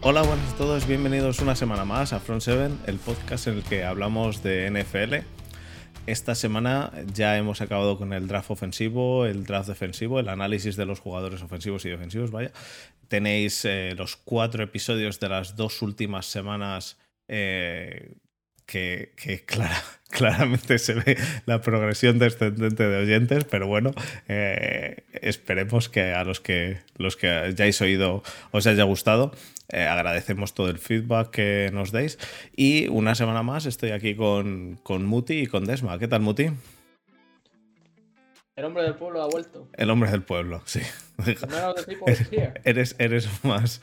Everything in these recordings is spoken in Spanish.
Hola, buenas a todos, bienvenidos una semana más a Front 7, el podcast en el que hablamos de NFL. Esta semana ya hemos acabado con el draft ofensivo, el draft defensivo, el análisis de los jugadores ofensivos y defensivos, vaya. Tenéis los 4 episodios de las 2 últimas semanas que claramente se ve la progresión descendente de oyentes, pero bueno, esperemos que a los que hayáis oído os haya gustado. Agradecemos todo el feedback que nos deis. Y una semana más estoy aquí con Muti y con Desma. ¿Qué tal, Muti? El hombre del pueblo ha vuelto. El hombre del pueblo, sí. Eres más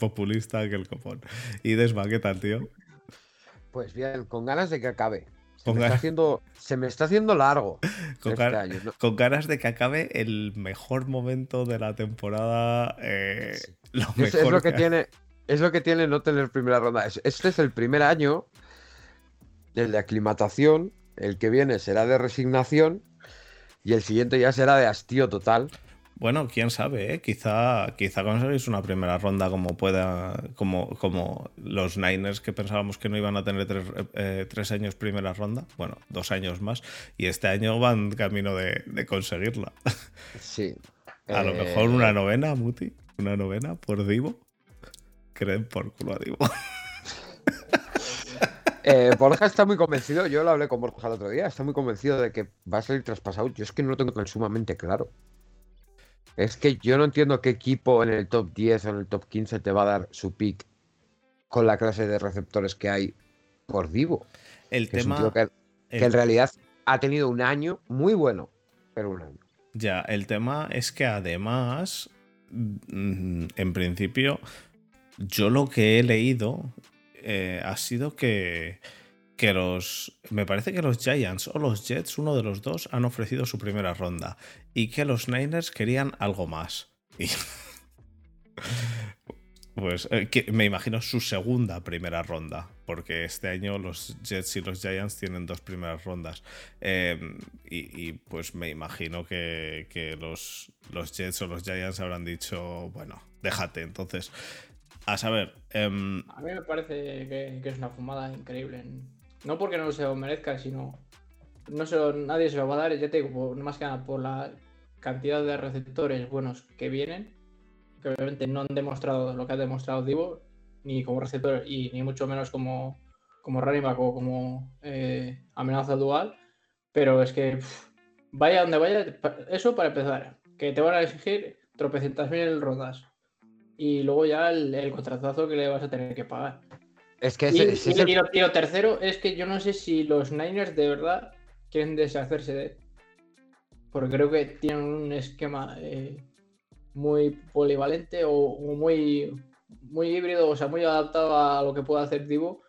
populista que el copón. Y Desma, ¿qué tal, tío? Pues bien, con ganas de que acabe. Se me está haciendo largo este año, ¿no? Con ganas de que acabe el mejor momento de la temporada. Sí. Es lo que tiene no tener primera ronda. Este es el primer año, el de aclimatación. El que viene será de resignación y el siguiente ya será de hastío total. Bueno, quién sabe, ¿eh? Quizá conseguís una primera ronda como los Niners, que pensábamos que no iban a tener 3 años primera ronda, bueno, 2 años más, y este año van camino de conseguirla. Sí. A lo mejor una novena, Muti, una novena por Divo. Creen por culo a Divo. Borja está muy convencido, yo lo hablé con Borja el otro día, está muy convencido de que va a salir traspasado. Yo es que no lo tengo tan sumamente claro. Es que yo no entiendo qué equipo en el top 10 o en el top 15 te va a dar su pick con la clase de receptores que hay por Divo. El que tema... que en realidad ha tenido un año muy bueno, pero un año. Ya, el tema es que además, en principio, yo lo que he leído... ha sido que los... Me parece que los Giants o los Jets, uno de los dos, han ofrecido su primera ronda y que los Niners querían algo más. Y, pues me imagino su segunda primera ronda, porque este año los Jets y los Giants tienen 2 primeras rondas. Y pues me imagino que los Jets o los Giants habrán dicho, bueno, déjate, entonces... A saber... A mí me parece que es una fumada increíble. No porque no se lo merezca, sino... nadie se lo va a dar, ya te digo, más que nada por la cantidad de receptores buenos que vienen, que obviamente no han demostrado lo que ha demostrado Divo, ni como receptor, y ni mucho menos como running back o como amenaza dual, pero es que vaya donde vaya, eso para empezar, que te van a exigir 300.000 rondas. Y luego ya el contratazo que le vas a tener que pagar. Es que y lo tercero es que yo no sé si los Niners de verdad quieren deshacerse de él. Porque creo que tienen un esquema muy polivalente o muy híbrido, o sea, muy adaptado a lo que pueda hacer Divo.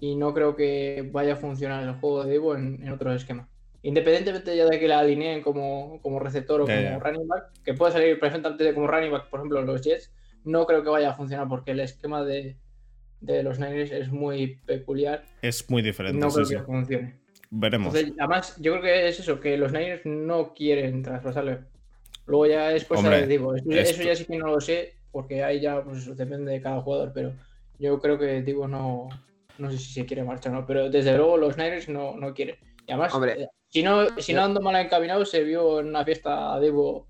Y no creo que vaya a funcionar el juego de Divo en otro esquema. Independientemente ya de que la alineen como receptor o como running back, que puede salir perfectamente como running back, por ejemplo, los Jets. No creo que vaya a funcionar porque el esquema de los Niners es muy peculiar. Es muy diferente. No creo que funcione. Veremos. Entonces, además, yo creo que es eso, que los Niners no quieren traspasarle. Luego ya es cosa de Divo. Eso ya sí que no lo sé, porque ahí ya pues, depende de cada jugador, pero yo creo que Divo no sé si se quiere marchar o no, pero desde luego los Niners no quieren. Y además, si no ando mal encaminado, se vio en una fiesta a Divo...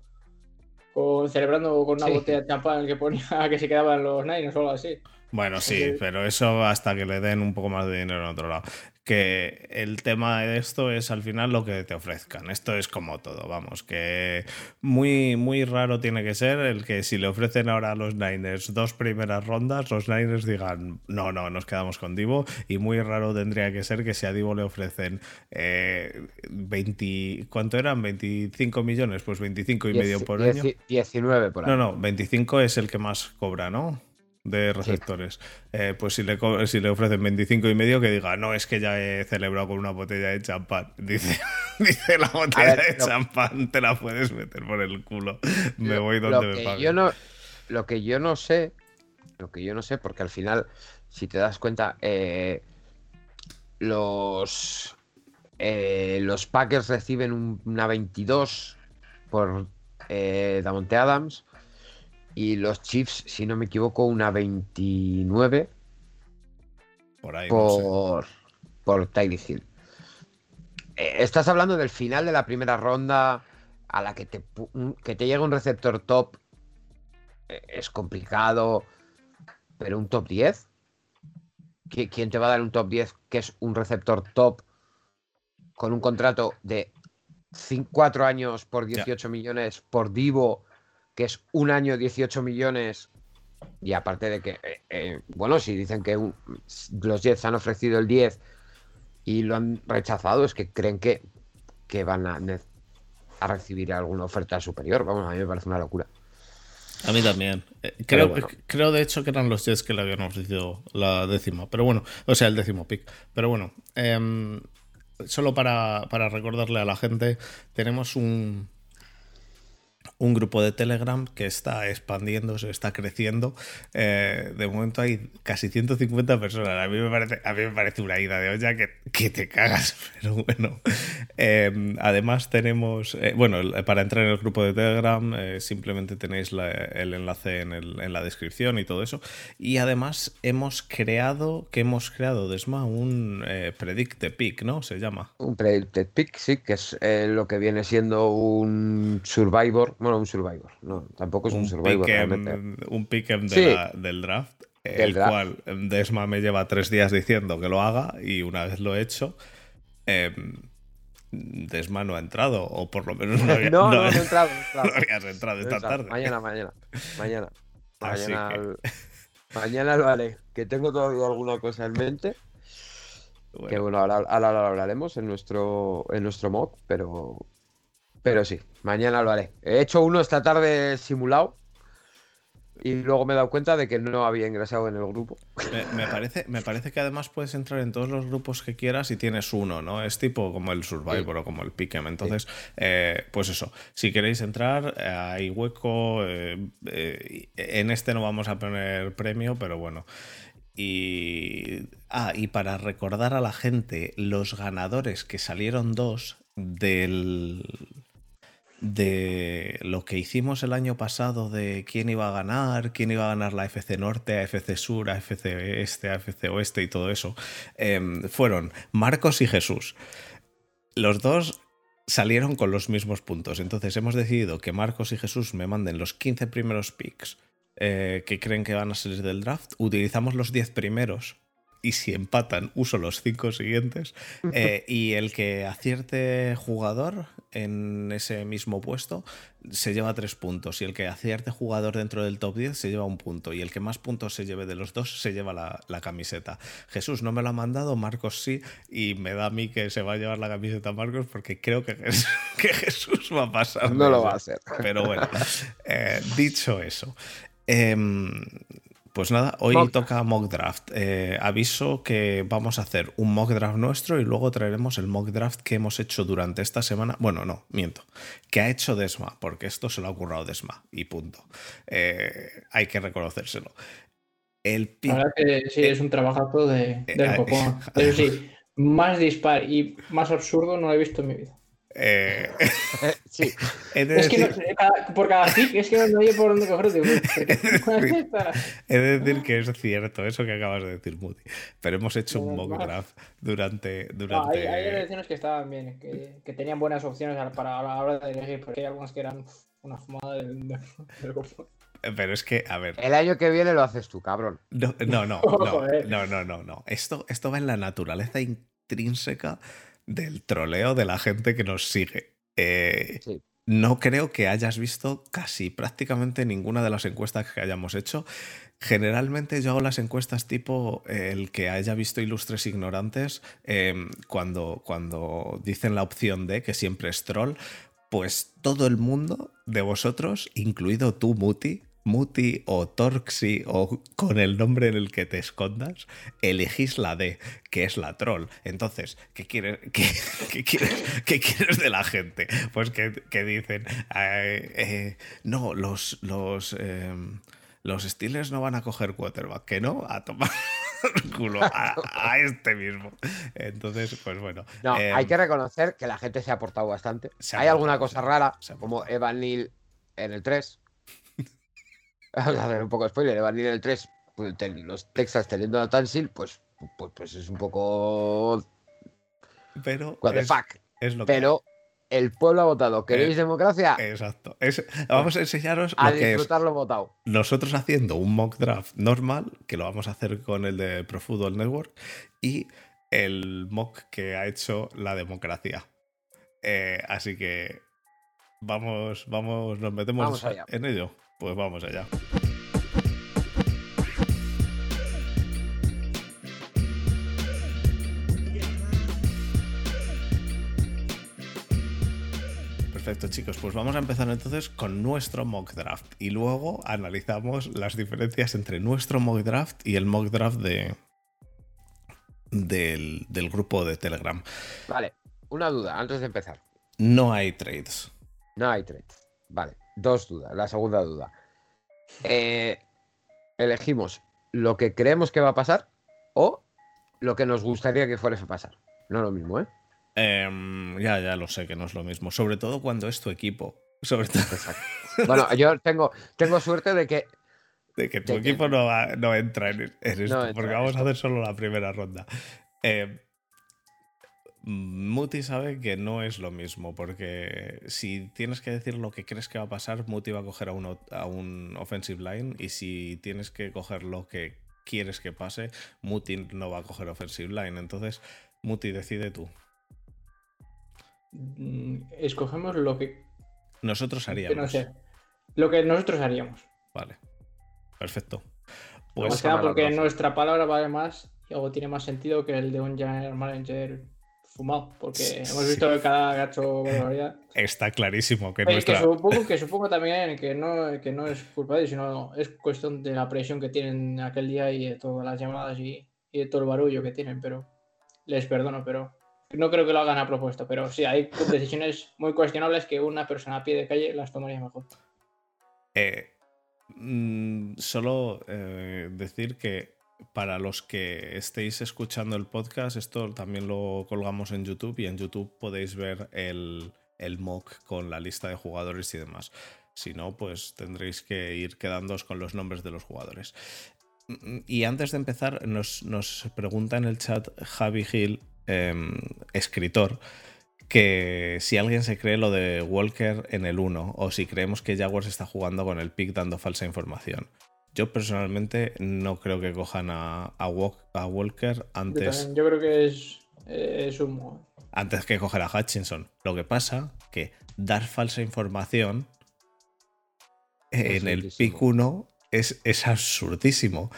celebrando con una botella de champán que ponía que se quedaban los Niners o algo así. Bueno, sí, pero eso hasta que le den un poco más de dinero en otro lado. Que el tema de esto es al final lo que te ofrezcan. Esto es como todo, vamos, que muy, muy raro tiene que ser el que si le ofrecen ahora a los Niners 2 primeras rondas, los Niners digan no, nos quedamos con Divo, y muy raro tendría que ser que si a Divo le ofrecen 20, ¿cuánto eran? 25 millones, pues 25 y medio por año. 19 por año. No, 25 es el que más cobra, ¿no? De receptores. Sí. Pues si le ofrecen 25 y medio, que diga, no, es que ya he celebrado con una botella de champán. Dice la botella de champán, te la puedes meter por el culo. Me voy donde me paguen. Lo que yo no sé, porque al final, si te das cuenta, los Packers reciben una 22 por Davante Adams. y los Chiefs, si no me equivoco, una 29 por ahí, por Tyreek Hill. Estás hablando del final de la primera ronda, a la que te llega un receptor top, es complicado, pero un top 10. ¿Quién te va a dar un top 10 que es un receptor top con un contrato de 4 años por 18 millones, por Divo, que es un año 18 millones? Y aparte de que, bueno, si dicen que los Jets han ofrecido el 10 y lo han rechazado, es que creen que van a recibir alguna oferta superior. Vamos, a mí me parece una locura. A mí también. Creo de hecho que eran los Jets que le habían ofrecido la décima, pero bueno, o sea, el décimo pick. Pero bueno, solo para recordarle a la gente, tenemos un grupo de Telegram que está expandiendo, se está creciendo. De momento hay casi 150 personas. A mí me parece una ida de olla que te cagas, pero bueno. Además tenemos... bueno, para entrar en el grupo de Telegram simplemente tenéis el enlace en la descripción y todo eso. Y además hemos creado, Desma, un Predict the Pick, ¿no? Se llama. Un Predict the Pick, sí, que es lo que viene siendo un Survivor. Bueno, un Survivor, no, tampoco es un Survivor. Un pick'em del draft, cual Desma me lleva 3 días diciendo que lo haga, y una vez lo he hecho, Desma no ha entrado, o por lo menos no habías entrado esta tarde. Mañana lo haré, que tengo todavía alguna cosa en mente. Bueno. Que bueno, ahora lo hablaremos en nuestro mock, pero sí, mañana lo haré. He hecho uno esta tarde simulado y luego me he dado cuenta de que no había ingresado en el grupo. Me parece que además puedes entrar en todos los grupos que quieras y tienes uno, ¿no? Es tipo como el Survivor o como el Pick'em. Entonces, pues eso, si queréis entrar, hay hueco. En este no vamos a poner premio, pero bueno. Y para recordar a la gente, los ganadores, que salieron 2 de lo que hicimos el año pasado de quién iba a ganar la AFC Norte, AFC Sur, AFC Este, AFC Oeste y todo eso, fueron Marcos y Jesús. Los 2 salieron con los mismos puntos, entonces hemos decidido que Marcos y Jesús me manden los 15 primeros picks que creen que van a salir del draft. Utilizamos los 10 primeros y si empatan uso los 5 siguientes, y el que acierte jugador en ese mismo puesto se lleva 3 puntos, y el que acierte jugador dentro del top 10 se lleva 1 punto, y el que más puntos se lleve de los 2 se lleva la camiseta. Jesús no me lo ha mandado, Marcos sí, y me da a mí que se va a llevar la camiseta Marcos, porque creo que Jesús va a pasar. No lo va a hacer. Pero bueno, dicho eso... pues nada, hoy toca mock draft. Aviso que vamos a hacer un mock draft nuestro y luego traeremos el mock draft que hemos hecho durante esta semana. Bueno, no, miento. Que ha hecho Desma, porque esto se lo ha currado Desma y punto. Hay que reconocérselo. Ahora que sí, es un trabajazo del copón. Pero sí, más dispar y más absurdo no lo he visto en mi vida. Sí. Es que por cada pick es que no hay por dónde cogerte. He de decir que es cierto eso que acabas de decir, Muti. Pero hemos hecho un mock draft durante... No, hay elecciones que estaban bien, que tenían buenas opciones para la hora de elegir, porque hay algunas que eran una fumada del cuerpo. Pero es que, a ver... El año que viene lo haces tú, cabrón. No. Esto va en la naturaleza intrínseca del troleo de la gente que nos sigue. Sí. No creo que hayas visto casi prácticamente ninguna de las encuestas que hayamos hecho. Generalmente yo hago las encuestas tipo el que haya visto Ilustres Ignorantes, cuando dicen la opción D, que siempre es troll, pues todo el mundo de vosotros, incluido tú, Muti o Torxi, o con el nombre en el que te escondas, elegís la D, que es la troll. Entonces, ¿qué quieres de la gente? Pues que dicen, no, los Steelers no van a coger quarterback, que no, a tomar el culo a este mismo. Entonces, pues bueno. No, hay que reconocer que la gente se ha aportado bastante. Hay alguna cosa rara, como Evan Neal en el 3. a ver, un poco de spoiler, Evan Neal el 3, los Texans teniendo a Tansil, pues es un poco... Pero... What the fuck. Es lo pero que... el pueblo ha votado. ¿Queréis democracia? Exacto. Vamos a enseñaros a lo que disfrutar lo votado. Nosotros haciendo un mock draft normal, que lo vamos a hacer con el de Pro Football Network, y el mock que ha hecho la democracia. Así que vamos, nos metemos en ello. Pues vamos allá. Perfecto, chicos, pues vamos a empezar entonces con nuestro mock draft y luego analizamos las diferencias entre nuestro mock draft y el mock draft del grupo de Telegram. Vale, una duda antes de empezar. No hay trades. No hay trades. Vale, dos dudas. La segunda duda. Elegimos lo que creemos que va a pasar o lo que nos gustaría que fuese a pasar. No lo mismo, ¿eh? Ya lo sé que no es lo mismo. Sobre todo cuando es tu equipo. Sobre todo... Bueno, yo tengo suerte de que... De que tu equipo que... no entra en esto. No entra porque en vamos esto. A hacer solo la primera ronda. Muti sabe que no es lo mismo. Porque si tienes que decir lo que crees que va a pasar, Muti va a coger a un offensive line. Y si tienes que coger lo que quieres que pase, Muti no va a coger offensive line. Entonces, Muti, decide tú. Escogemos lo que nosotros haríamos. No sé. Lo que nosotros haríamos. Vale. Perfecto. Pues o sea, porque nuestra palabra vale más o tiene más sentido que el de un general manager fumado. Porque hemos visto que cada gacho barbaridad. Está clarísimo que nuestra... Que supongo también que no es culpa de ellos, sino es cuestión de la presión que tienen aquel día y de todas las llamadas y de todo el barullo que tienen, pero les perdono, pero no creo que lo hagan a propósito, pero sí, hay decisiones muy cuestionables que una persona a pie de calle las tomaría mejor. Solo decir que para los que estéis escuchando el podcast, esto también lo colgamos en YouTube y en YouTube podéis ver el mock con la lista de jugadores y demás. Si no, pues tendréis que ir quedándoos con los nombres de los jugadores. Y antes de empezar, nos pregunta en el chat Javi Gil, escritor, que si alguien se cree lo de Walker en el 1 o si creemos que Jaguars está jugando con el pick dando falsa información. Yo personalmente no creo que cojan a Walker antes. Yo creo que es humo. Antes que coger a Hutchinson. Lo que pasa que dar falsa información en el pick 1 es absurdísimo.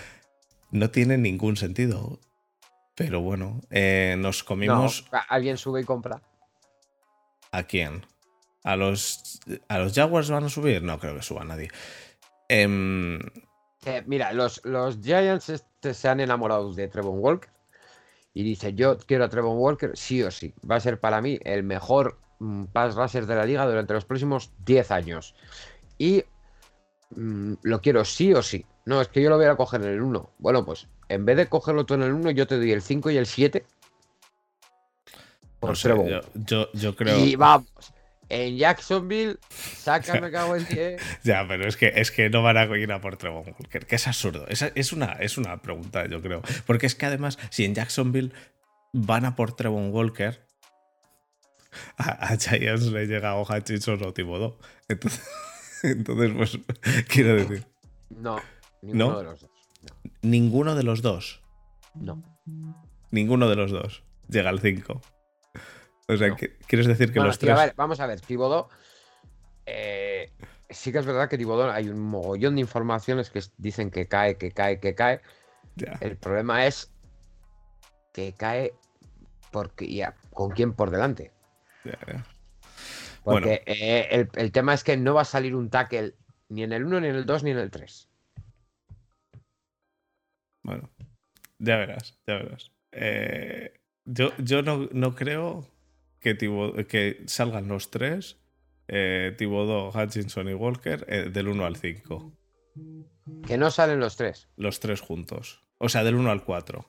No tiene ningún sentido. Pero bueno, nos comimos... No, alguien sube y compra. ¿A quién? ¿A los Jaguars van a subir? No creo que suba nadie. Mira, los Giants se han enamorado de Trevon Walker y dicen, yo quiero a Trevon Walker sí o sí. Va a ser para mí el mejor pass rusher de la liga durante los próximos 10 años. Y lo quiero sí o sí. No, es que yo lo voy a coger en el 1. Bueno, pues... En vez de cogerlo tú en el 1, yo te doy el 5 y el 7. Por no sé, yo creo... Y vamos, en Jacksonville, sácame cago en 10. Ya, pero es que no van a ir a por Trevon Walker, que es absurdo. Es una pregunta, yo creo. Porque es que además, si en Jacksonville van a por Trevon Walker, a Giants le llega a Hutchinson o Thibodeau. Entonces, pues, quiero decir... No, ninguno de los dos. No. Ninguno de los dos. No. Ninguno de los dos llega al 5. O sea, no. ¿Quieres decir que bueno, los tres? A ver, vamos a ver, Thibodeau. Sí que es verdad que Thibodeau hay un mogollón de informaciones que dicen que cae, que cae, que cae. Ya. El problema es que cae porque ya, ¿con quién por delante? Ya. Porque bueno. El tema es que no va a salir un tackle ni en el 1, ni en el 2, ni en el 3. Bueno, ya verás. Yo no creo que salgan los tres, Thibodeau, Hutchinson y Walker, del 1 al 5. Que no salen los tres. Los tres juntos. O sea, del 1 al 4.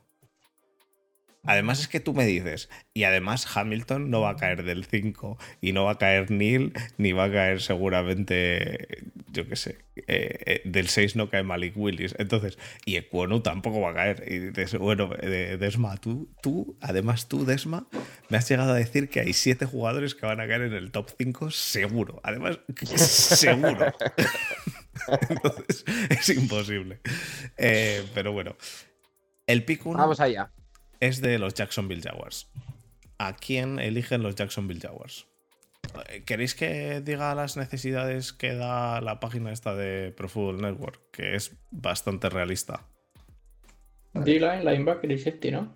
Además es que tú me dices, y además Hamilton no va a caer del 5 y no va a caer Neal, ni va a caer seguramente, yo qué sé, del 6 no cae Malik Willis, entonces, y Ekwonu tampoco va a caer. Y dices, bueno, Desma, tú, Desma, me has llegado a decir que hay 7 jugadores que van a caer en el top 5 seguro, además, seguro. Entonces, es imposible. Pero bueno, el pick 1 vamos allá. Es de los Jacksonville Jaguars. ¿A quién eligen los Jacksonville Jaguars? ¿Queréis que diga las necesidades que da la página esta de Pro Football Network? Que es bastante realista. D-line, linebacker y safety, ¿no?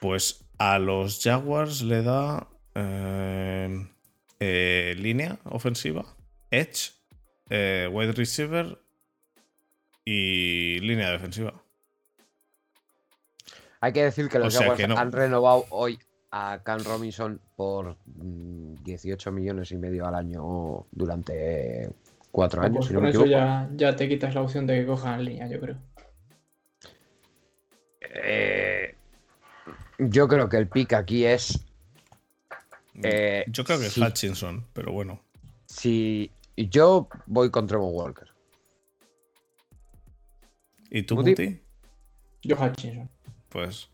Pues a los Jaguars le da línea ofensiva, edge, wide receiver y línea defensiva. Hay que decir que los Jaguars no han renovado hoy a Cam Robinson por 18 millones y medio al año durante 4 años. Pues si no me equivoco. Eso ya te quitas la opción de que cojan línea, yo creo. Yo creo que el pick aquí es... yo creo que es Hutchinson, pero bueno. Sí, yo voy con Trevor Walker. ¿Y tú, Muti? Yo Hutchinson. Pues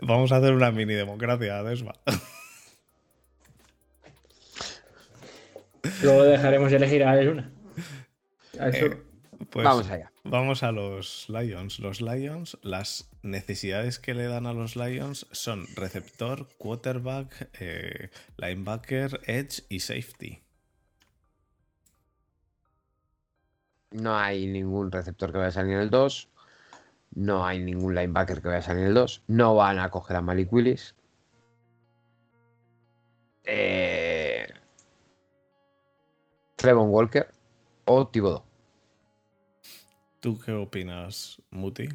vamos a hacer una mini democracia, Desma. Luego dejaremos elegir a Luna. Pues vamos allá. Vamos a los Lions. Los Lions, las necesidades que le dan a los Lions son receptor, quarterback, linebacker, edge y safety. No hay ningún receptor que vaya a salir en el 2. No hay ningún linebacker que vaya a salir en el 2. No van a coger a Malik Willis. Trevon Walker o Thibodeau. ¿Tú qué opinas, Muti?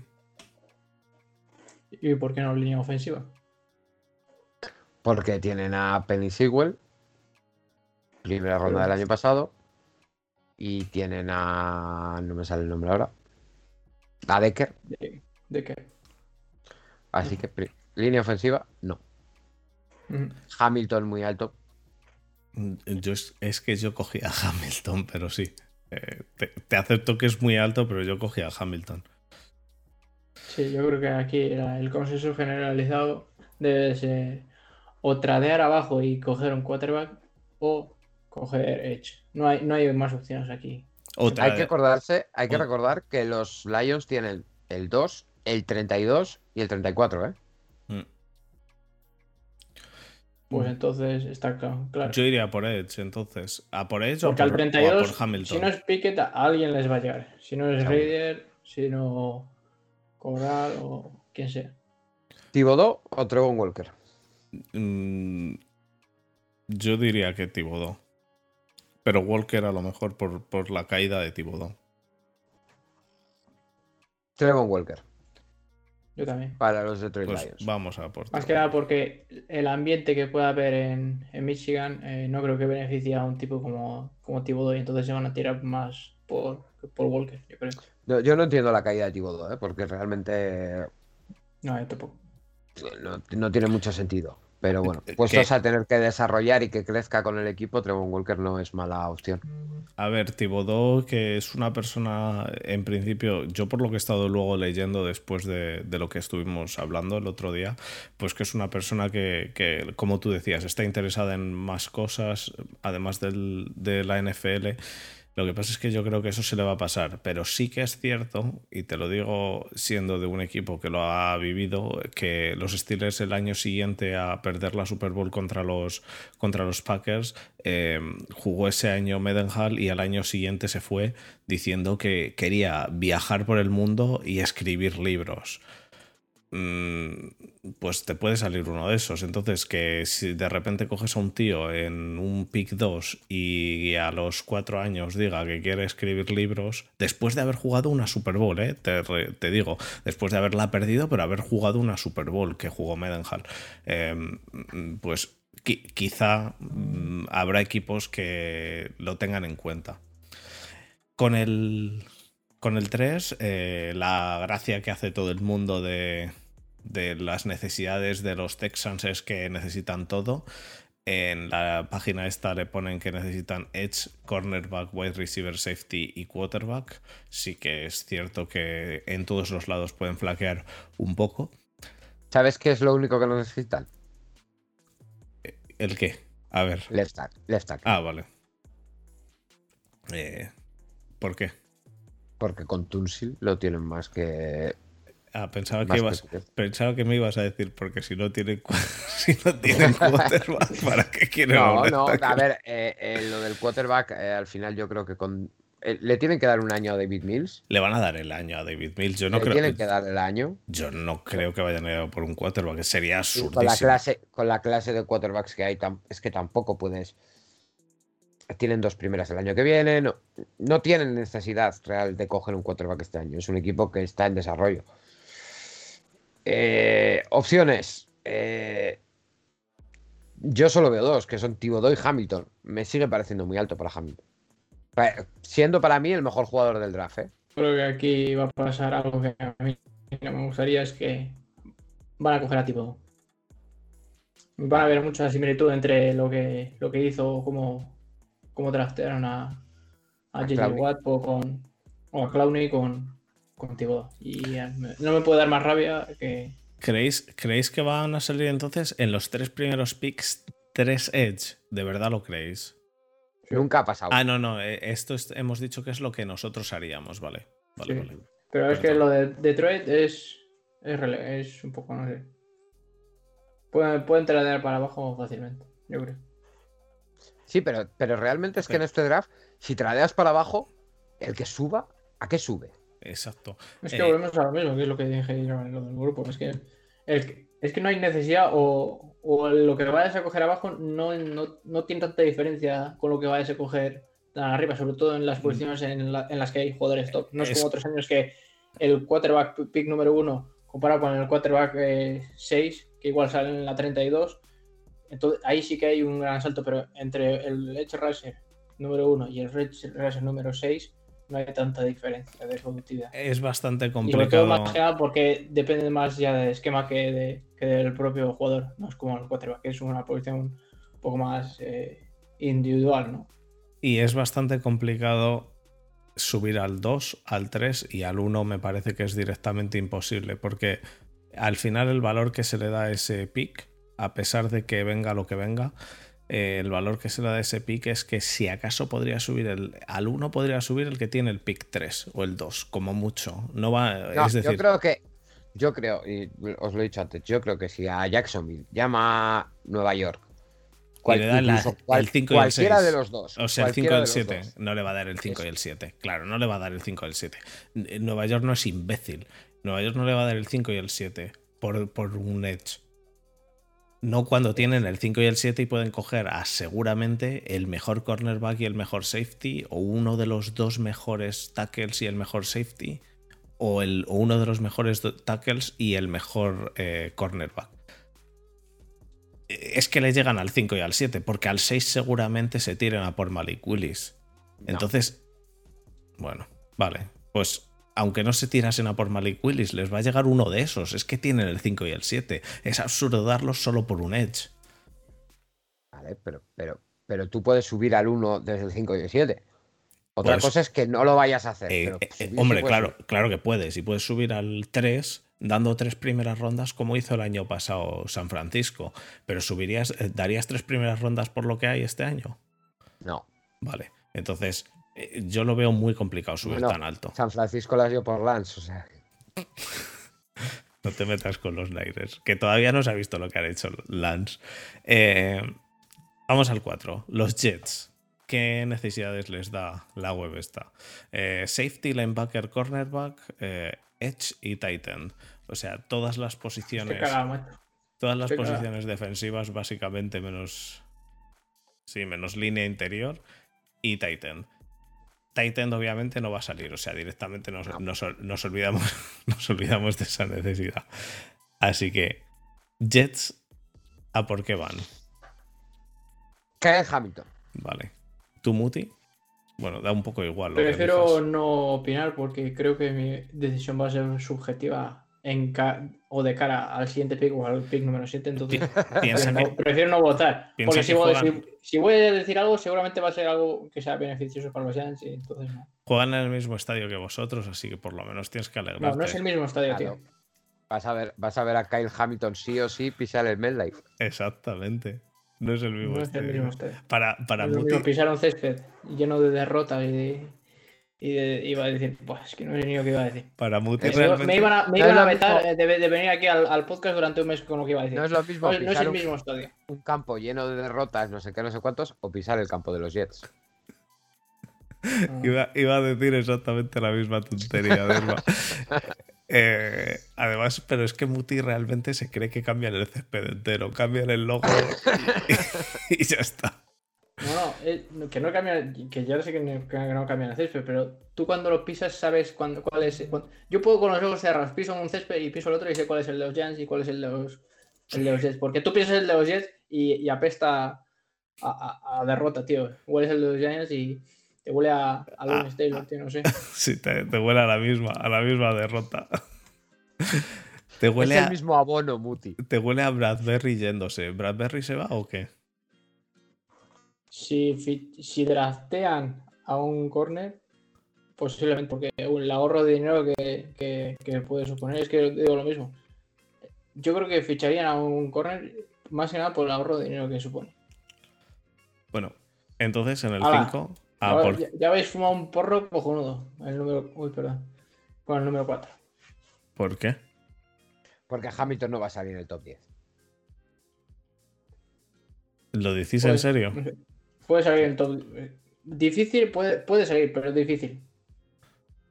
¿Y por qué no línea ofensiva? Porque tienen a Penny Sewell, primera ronda del año pasado, y tienen a... no me sale el nombre ahora. ¿A Decker? Decker. Así que línea ofensiva, no. Hamilton muy alto. Es que yo cogí a Hamilton, pero sí. Te acepto que es muy alto, pero yo cogí a Hamilton. Sí, yo creo que aquí el consenso generalizado debe ser o tradear abajo y coger un quarterback o coger edge. No hay más opciones aquí. Hay que recordar que los Lions tienen el 2, el 32 y el 34, ¿eh? Pues entonces está claro. Yo iría por Edge, entonces. ¿A por Edge porque o por, al 32, o por Hamilton? Si no es Pickett, a alguien les va a llegar. Si no es Raider, si no Corral o quien sea. ¿Thibodeau o Trevon Walker? Yo diría que Thibodeau. Pero Walker a lo mejor por la caída de Thibodeau. Trevon Walker. Yo también. Para los Detroit Lions. Vamos a por. Más que nada porque el ambiente que pueda haber en Michigan no creo que beneficie a un tipo como Thibodeau y entonces se van a tirar más por Walker, yo creo. Yo no entiendo la caída de Thibodeau, porque realmente... No, yo tampoco. No tiene mucho sentido. Pero bueno, puestos a tener que desarrollar y que crezca con el equipo, Trevon Walker no es mala opción. A ver, Thibodeau, que es una persona, en principio, yo por lo que he estado luego leyendo después de lo que estuvimos hablando el otro día, pues que es una persona que como tú decías, está interesada en más cosas, además de la NFL. Lo que pasa es que yo creo que eso se le va a pasar, pero sí que es cierto, y te lo digo siendo de un equipo que lo ha vivido, que los Steelers el año siguiente a perder la Super Bowl contra los Packers jugó ese año Mendenhall y al año siguiente se fue diciendo que quería viajar por el mundo y escribir libros. Pues te puede salir uno de esos. Entonces, que si de repente coges a un tío en un pick 2 y a los 4 años diga que quiere escribir libros, después de haber jugado una Super Bowl, te digo, después de haberla perdido, pero haber jugado una Super Bowl que jugó Mendenhall, pues quizá habrá equipos que lo tengan en cuenta. Con el 3, la gracia que hace todo el mundo de las necesidades de los Texans es que necesitan todo. En la página esta le ponen que necesitan edge, cornerback, wide receiver, safety y quarterback. Sí que es cierto que en todos los lados pueden flaquear un poco. ¿Sabes qué es lo único que no necesitan? ¿El qué? A ver. Left tackle. Ah, vale. ¿Por qué? Porque con Tunsil lo tienen más que... Ah, pensaba que me ibas a decir, porque si no tienen quarterback, ¿para qué quieren? No, a ver, lo del quarterback, al final yo creo que con... ¿Le tienen que dar un año a David Mills? Le van a dar el año a David Mills. Tienen que dar el año. Yo no creo que vayan a ir por un quarterback, sería absurdísimo. Con la clase de quarterbacks que hay, es que tampoco puedes... Tienen dos primeras el año que viene, no tienen necesidad real de coger un quarterback este año. Es un equipo que está en desarrollo. Opciones. Yo solo veo dos, que son Thibodeau y Hamilton. Me sigue pareciendo muy alto para Hamilton, siendo para mí el mejor jugador del draft, ¿eh? Creo que aquí va a pasar algo que a mí no me gustaría, es que van a coger a Thibodeau. Van a haber mucha similitud entre lo que hizo, como draftearon a J.J. Watt o a Clowney con Thibodeau, y no me puede dar más rabia que... ¿Creéis que van a salir entonces en los tres primeros picks 3 edge? ¿De verdad lo creéis? Nunca ha pasado. Ah, no, esto hemos dicho que es lo que nosotros haríamos, vale, sí. Vale. Pero es que lo de Detroit es un poco, no sé, pueden traer para abajo fácilmente, yo creo. Sí, pero realmente es que en este draft, si tradeas para abajo, el que suba, ¿a qué sube? Exacto. Es que volvemos a lo mismo, que es lo que dije yo en lo del grupo. Es que no hay necesidad, o lo que vayas a coger abajo no tiene tanta diferencia con lo que vayas a coger tan arriba, sobre todo en las posiciones en las que hay jugadores top. No es como otros años que el quarterback pick número 1 comparado con el quarterback 6, que igual sale en la 32. Entonces, ahí sí que hay un gran salto, pero entre el edge rusher número 1 y el edge rusher número 6 no hay tanta diferencia de productividad. Es bastante complicado. Y sobre todo más allá porque depende más ya del esquema que del propio jugador. No es como el quarterback, que es una posición un poco más individual, ¿no? Y es bastante complicado subir al 2, al 3 y al 1, me parece que es directamente imposible, porque al final el valor que se le da a ese pick, a pesar de que venga lo que venga, el valor que se le da a ese pick es que si acaso podría subir al 1, podría subir el que tiene el pick 3 o el 2, como mucho. No va, no, es decir... Yo creo, y os lo he dicho antes, yo creo que si a Jacksonville llama a Nueva York, el 5 y el 6. Cualquiera de los dos. O sea, el 5 y el 7. No le va a dar el 5 y el 7. Claro, no le va a dar el 5 y el 7. Nueva York no es imbécil. Nueva York no le va a dar el 5 y el 7 por un edge. No cuando tienen el 5 y el 7 y pueden coger seguramente el mejor cornerback y el mejor safety, o uno de los dos mejores tackles y el mejor safety, o uno de los mejores tackles y el mejor cornerback. Es que le llegan al 5 y al 7, porque al 6 seguramente se tiran a por Malik Willis. No. Entonces, bueno, vale, pues... aunque no se tirasen a por Malik Willis, les va a llegar uno de esos. Es que tienen el 5 y el 7. Es absurdo darlos solo por un edge. Vale, pero tú puedes subir al 1 desde el 5 y el 7. Otra cosa es que no lo vayas a hacer. Pero hombre, claro que puedes. Y puedes subir al 3 dando 3 primeras rondas, como hizo el año pasado San Francisco. Pero ¿darías 3 primeras rondas por lo que hay este año? No. Vale, entonces... yo lo veo muy complicado subir tan alto. San Francisco las dio por Lance, o sea. No te metas con los Niners, que todavía no se ha visto lo que han hecho Lance. Vamos al 4. Los Jets. ¿Qué necesidades les da la web esta? Safety, linebacker, cornerback, edge y tight end. O sea, todas las posiciones. Todas las posiciones defensivas, básicamente, menos. Sí, menos línea interior y tight end. Tight end obviamente no va a salir, o sea, directamente nos olvidamos de esa necesidad. Así que, Jets, ¿a por qué van? Kyle Hamilton. Vale. ¿Tú, Muti? Bueno, da un poco igual. Prefiero no opinar porque creo que mi decisión va a ser subjetiva en o de cara al siguiente pick o al pick número 7, entonces prefiero no votar. Porque si voy a decir algo, seguramente va a ser algo que sea beneficioso para los Giants y entonces no. Juegan en el mismo estadio que vosotros, así que por lo menos tienes que alegrarte. No, no es el mismo estadio, claro. Tío. Vas a ver a Kyle Hamilton sí o sí pisar el MetLife. Exactamente. No es el mismo estadio. Para Muti. Pisar un césped lleno de derrotas y de... iba a decir, pues es que no sé ni lo que iba a decir. Para Muti realmente... Me iban a vetar de venir aquí al podcast durante un mes con lo que iba a decir. No es lo mismo. No es el mismo estadio. Un campo lleno de derrotas, no sé qué, no sé cuántos, o pisar el campo de los Jets. Iba a decir exactamente la misma tontería, Desma. Además, pero es que Muti realmente se cree que cambian el césped entero, cambian el logo y ya está. No, que no cambian, que ya sé que no cambian el césped, pero tú cuando lo pisas sabes cuál es. Yo puedo con los ojos cerrados, piso un césped y piso el otro y sé cuál es el de los Giants y cuál es el de los Jets. Porque tú piensas el de los Jets y apesta a derrota, tío. Igual es el de los Giants y te huele a Lone State, tío, no sé. Sí, te huele a la misma derrota. Te huele es el mismo abono, Muti. Te huele a Bradberry yéndose. ¿Bradberry se va o qué? Si draftean a un corner, posiblemente, porque el ahorro de dinero que puede suponer, es que digo lo mismo. Yo creo que ficharían a un corner más que nada por el ahorro de dinero que supone. Bueno, entonces en el 5... Ya habéis fumado un porro cojonudo. Con el número 4. ¿Por qué? Porque Hamilton no va a salir en el top 10. ¿Lo decís en serio? Puede salir en el top... Difícil, puede salir, pero es difícil.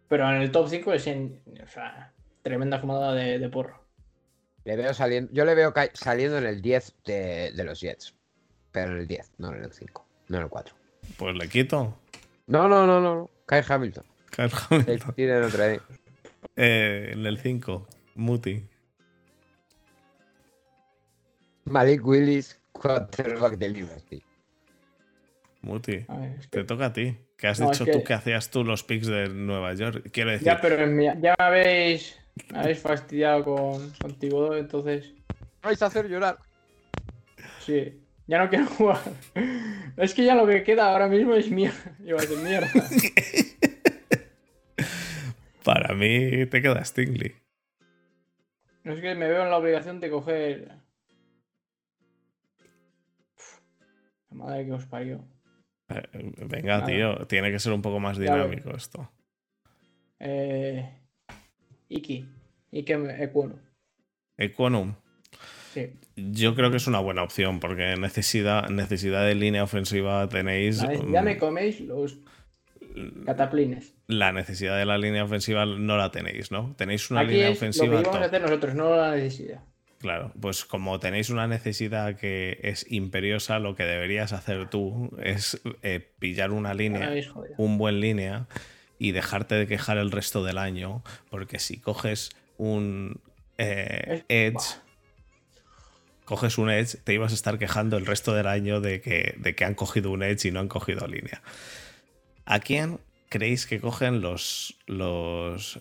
Pero en el top 5 es tremenda fumada de porro. Yo le veo saliendo en el 10 de los Jets. Pero en el 10, no en el 5. No en el 4. Pues le quito. No. Kyle Hamilton. Tiene otra ahí. En el 5, Muti. Malik Willis, quarterback de Liberty. Muti, te toca a ti. Que has dicho tú que hacías tú los picks de Nueva York. Quiero decir. Ya, pero ya me habéis fastidiado con Thibodeau, entonces. Me vais a hacer llorar. Sí. Ya no quiero jugar. Es que ya lo que queda ahora mismo es mierda. Iba a decir mierda. Para mí te queda Stingley. No, es que me veo en la obligación de coger... La madre que os parió. Venga, tío. Tiene que ser un poco más dinámico esto. Ikem Ekwonu. Ekwonu. Sí. Yo creo que es una buena opción porque necesidad de línea ofensiva tenéis... Ya me coméis los cataplines. La necesidad de la línea ofensiva no la tenéis, ¿no? Tenéis una línea ofensiva... Lo que vamos a hacer nosotros, no la necesidad. Claro, pues como tenéis una necesidad que es imperiosa, lo que deberías hacer tú es pillar una línea, un buen línea, y dejarte de quejar el resto del año, porque si coges un edge... Coges un edge, te ibas a estar quejando el resto del año de que han cogido un edge y no han cogido línea. ¿A quién creéis que cogen los Panthers?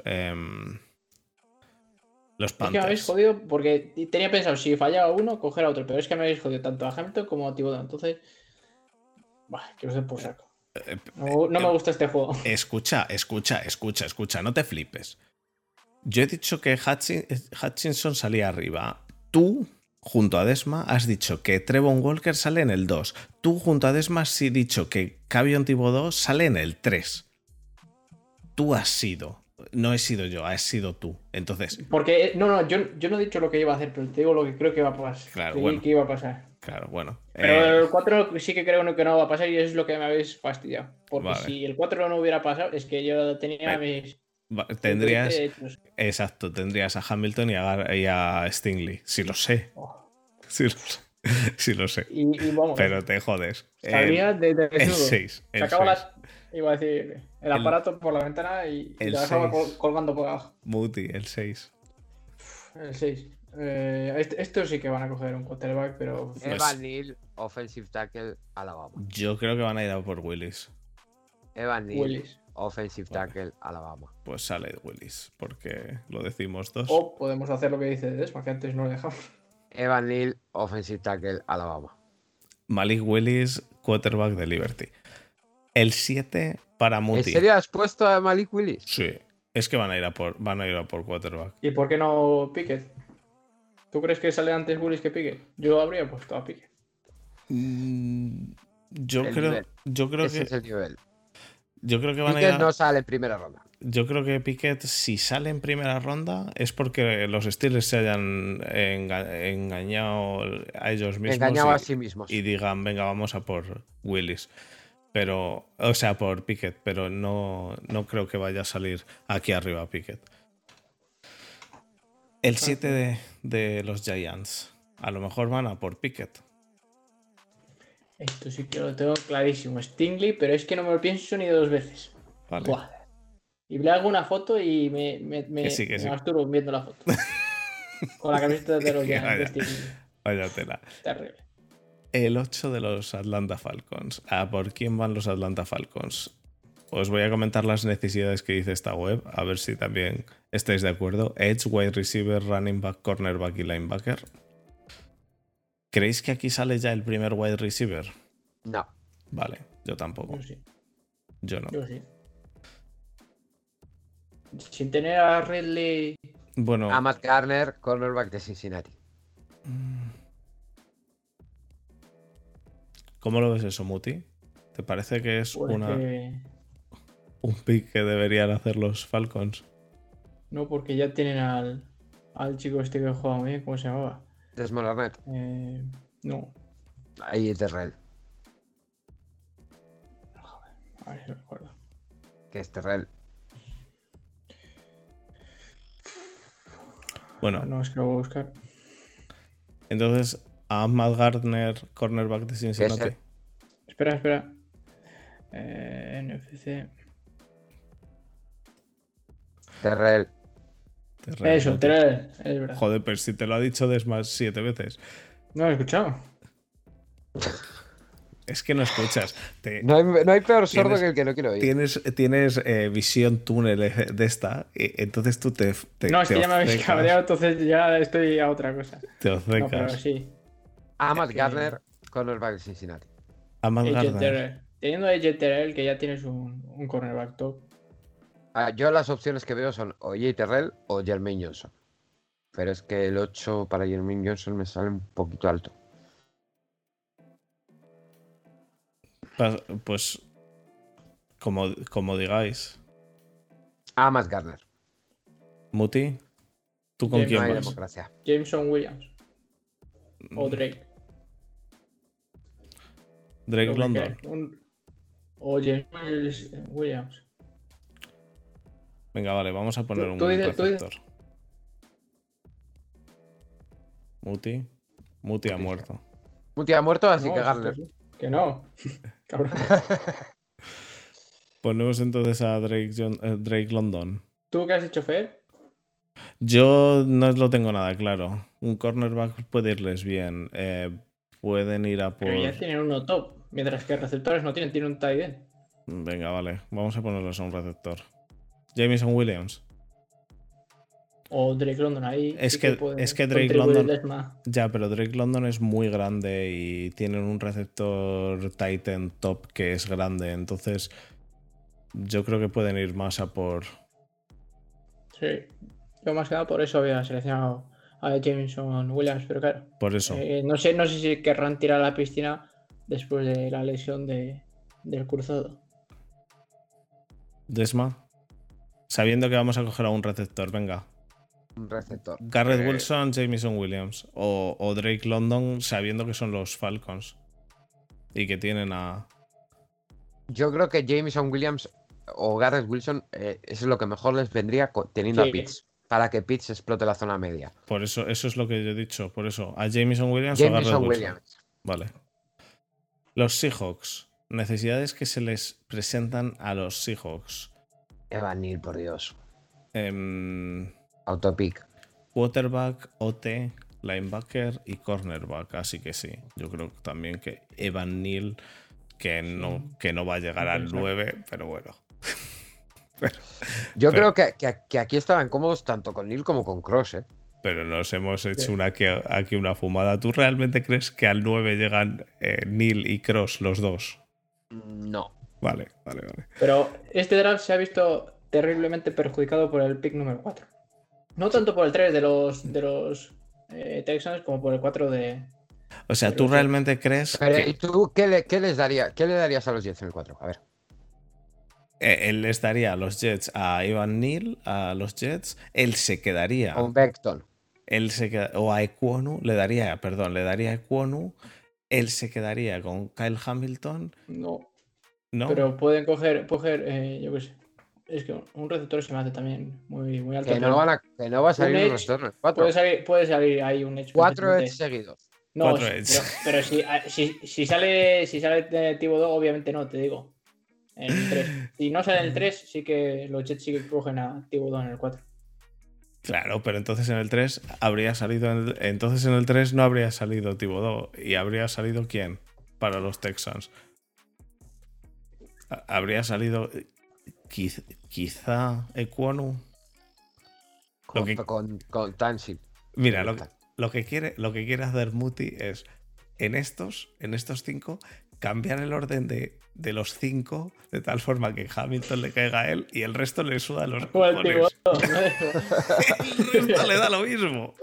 Es que me habéis jodido porque tenía pensado si fallaba uno, coger a otro, pero es que me habéis jodido tanto a Hamilton como a Thibodeau, entonces que os den por saco. No me gusta este juego. Escucha, no te flipes. Yo he dicho que Hutchinson salía arriba. Tú... Junto a Desma has dicho que Trevon Walker sale en el 2. Tú junto a Desma has dicho que Kayvon Thibodeau sale en el 3. Tú has sido. No he sido yo, has sido tú. Entonces... Porque, yo no he dicho lo que iba a hacer, pero te digo lo que creo que va a pasar. Claro, bueno. Que iba a pasar. Claro, bueno. Pero el 4 sí que creo que no va a pasar y eso es lo que me habéis fastidiado. Porque si el 4 no hubiera pasado, es que yo tenía mis... Tendrías a Hamilton y a Stingley. Sí lo sé. Y vamos, pero te jodes. Sabías desde el 6. Iba a decir el aparato por la ventana y te dejaba colgando por abajo. Muti, el 6. Esto sí que van a coger un quarterback, pero... Evan Neal, offensive tackle, Alabama. Yo creo que van a ir a por Willis. Evan Neal. offensive tackle Alabama. Pues sale Willis, porque lo decimos dos. O podemos hacer lo que dice Desma, que antes no lo dejamos. Evan Neal, offensive tackle Alabama. Malik Willis, quarterback de Liberty. El 7 para Muti. ¿En serio has puesto a Malik Willis? Sí. Es que van a ir a por quarterback. ¿Y por qué no Pickett? ¿Tú crees que sale antes Willis que Pickett? Yo habría puesto a Pickett. Yo creo ese que es el nivel. Yo creo que van Pickett a ir no sale en primera ronda. Yo creo que Pickett, si sale en primera ronda, es porque los Steelers se hayan engañado a ellos mismos. Engañado a sí mismos. Y digan, venga, vamos a por Willis. Pero, o sea, por Pickett, pero no creo que vaya a salir aquí arriba Pickett. El 7 de los Giants. A lo mejor van a por Pickett. Esto sí que lo tengo clarísimo. Stingley, pero es que no me lo pienso ni dos veces. Vale. Buah. Y le hago una foto y me masturbo viendo la foto. Con la camiseta de los Giants. Vaya tela. Terrible. El 8 de los Atlanta Falcons. ¿Por quién van los Atlanta Falcons? Os voy a comentar las necesidades que dice esta web, a ver si también estáis de acuerdo. Edge, wide receiver, running back, cornerback y linebacker. ¿Creéis que aquí sale ya el primer wide receiver? No. Vale, yo tampoco. Yo sí. Yo no. Yo sí. Sin tener a Ridley. Bueno. Ahmad Gardner, cornerback de Cincinnati. ¿Cómo lo ves eso, Muti? ¿Te parece que es un pick que deberían hacer los Falcons? No, porque ya tienen al chico este que jugaba muy bien, ¿cómo se llamaba? Desmond Arnett. No. Ahí es Terrell. Joder, a ver si me acuerdo. ¿Qué es Terrell? Bueno. No, es que lo voy a buscar. Entonces, Ahmad Gardner, cornerback de Cincinnati. Espera. NFC. Terrell. Eso, Terrell. Es verdad. Joder, pero si te lo ha dicho Desma 7 veces. No lo he escuchado. Es que no escuchas. No hay peor sordo que el que no quiero oír. Tienes visión túnel de esta, entonces tú te no, es que ya me habéis cabreado, entonces ya estoy a otra cosa. Te obcecas. No, pero sí. Ahmad Gardner, cornerback de Cincinnati. Ahmad Gardner. Teniendo a AJ Terrell, que ya tienes un cornerback top. Yo las opciones que veo son o AJ Terrell o Jermaine Johnson. Pero es que el 8 para Jermaine Johnson me sale un poquito alto. Pues, como digáis. Ahmad Gardner. Muti, ¿tú con quién vas? Democracia. Jameson Williams. O Drake. Drake London. O Jameson Williams. Venga, vale, vamos a poner un receptor. Muti ha muerto. Muti ha muerto, así que Gardner. Que no. Cabrón. Ponemos entonces a Drake London. ¿Tú qué has hecho, Fer? Yo no lo tengo nada claro. Un cornerback puede irles bien. Pueden ir a por... Pero ya tienen uno top. Mientras que receptores no tienen un tight end. Venga, vale. Vamos a ponerles a un receptor. Jameson Williams. O Drake London ahí. Es que Drake London. Ya, pero Drake London es muy grande y tienen un receptor tight end top que es grande. Entonces, yo creo que pueden ir más a por. Sí. Yo más que nada por eso había seleccionado a Jameson Williams, pero claro. Por eso. No sé si querrán tirar a la piscina después de la lesión del cruzado. Desma. Sabiendo que vamos a coger a un receptor, venga. Un receptor. Garrett Wilson, Jameson Williams o Drake London, sabiendo que son los Falcons y que tienen a... Yo creo que Jameson Williams o Garrett Wilson es lo que mejor les vendría teniendo a Pitts, para que Pitts explote la zona media. Por eso es lo que yo he dicho, por eso. A Jameson Williams o Garrett Wilson. Vale. Los Seahawks. Necesidades que se les presentan a los Seahawks. Evan Neal, por Dios. Autopick. Quarterback, OT, linebacker y cornerback. Así que sí, yo creo también que Evan Neal, que no va a llegar al 9, pero bueno. Pero, Yo creo que aquí estaban cómodos tanto con Neal como con Cross, ¿eh? Pero nos hemos hecho una fumada. ¿Tú realmente crees que al 9 llegan Neal y Cross los dos? No. Vale. Pero este draft se ha visto terriblemente perjudicado por el pick número 4. No tanto por el 3 de los Texans como por el 4 de... O sea, ¿tú realmente crees? Pero, ¿y tú qué le darías a los Jets en el 4? A ver. Él les daría a los Jets a Evan Neal, a los Jets. Él se quedaría... Con Beckton. O a Ekwonu, le daría a Ekwonu. Él se quedaría con Kyle Hamilton. No. Pero pueden coger, yo qué sé. Es que un receptor se me hace también muy, muy alto. Que no va a salir un receptor. Puede salir ahí un edge. 4 edge seguidos. No, pero si sale Thibodeau, obviamente no, te digo. En el 3. Si no sale en el 3, sí que los Jets sí que cogen a Thibodeau en el 4. Claro, pero entonces en el 3 habría salido. Entonces en el 3 no habría salido Thibodeau. ¿Y habría salido quién? Para los Texans. Habría salido quizá Ekwonu. Con Tansi. Mira, lo que quiere hacer Muti es en estos 5 cambiar el orden de los 5 de tal forma que Hamilton le caiga a él y el resto le suda los cojones. El resto le da lo mismo.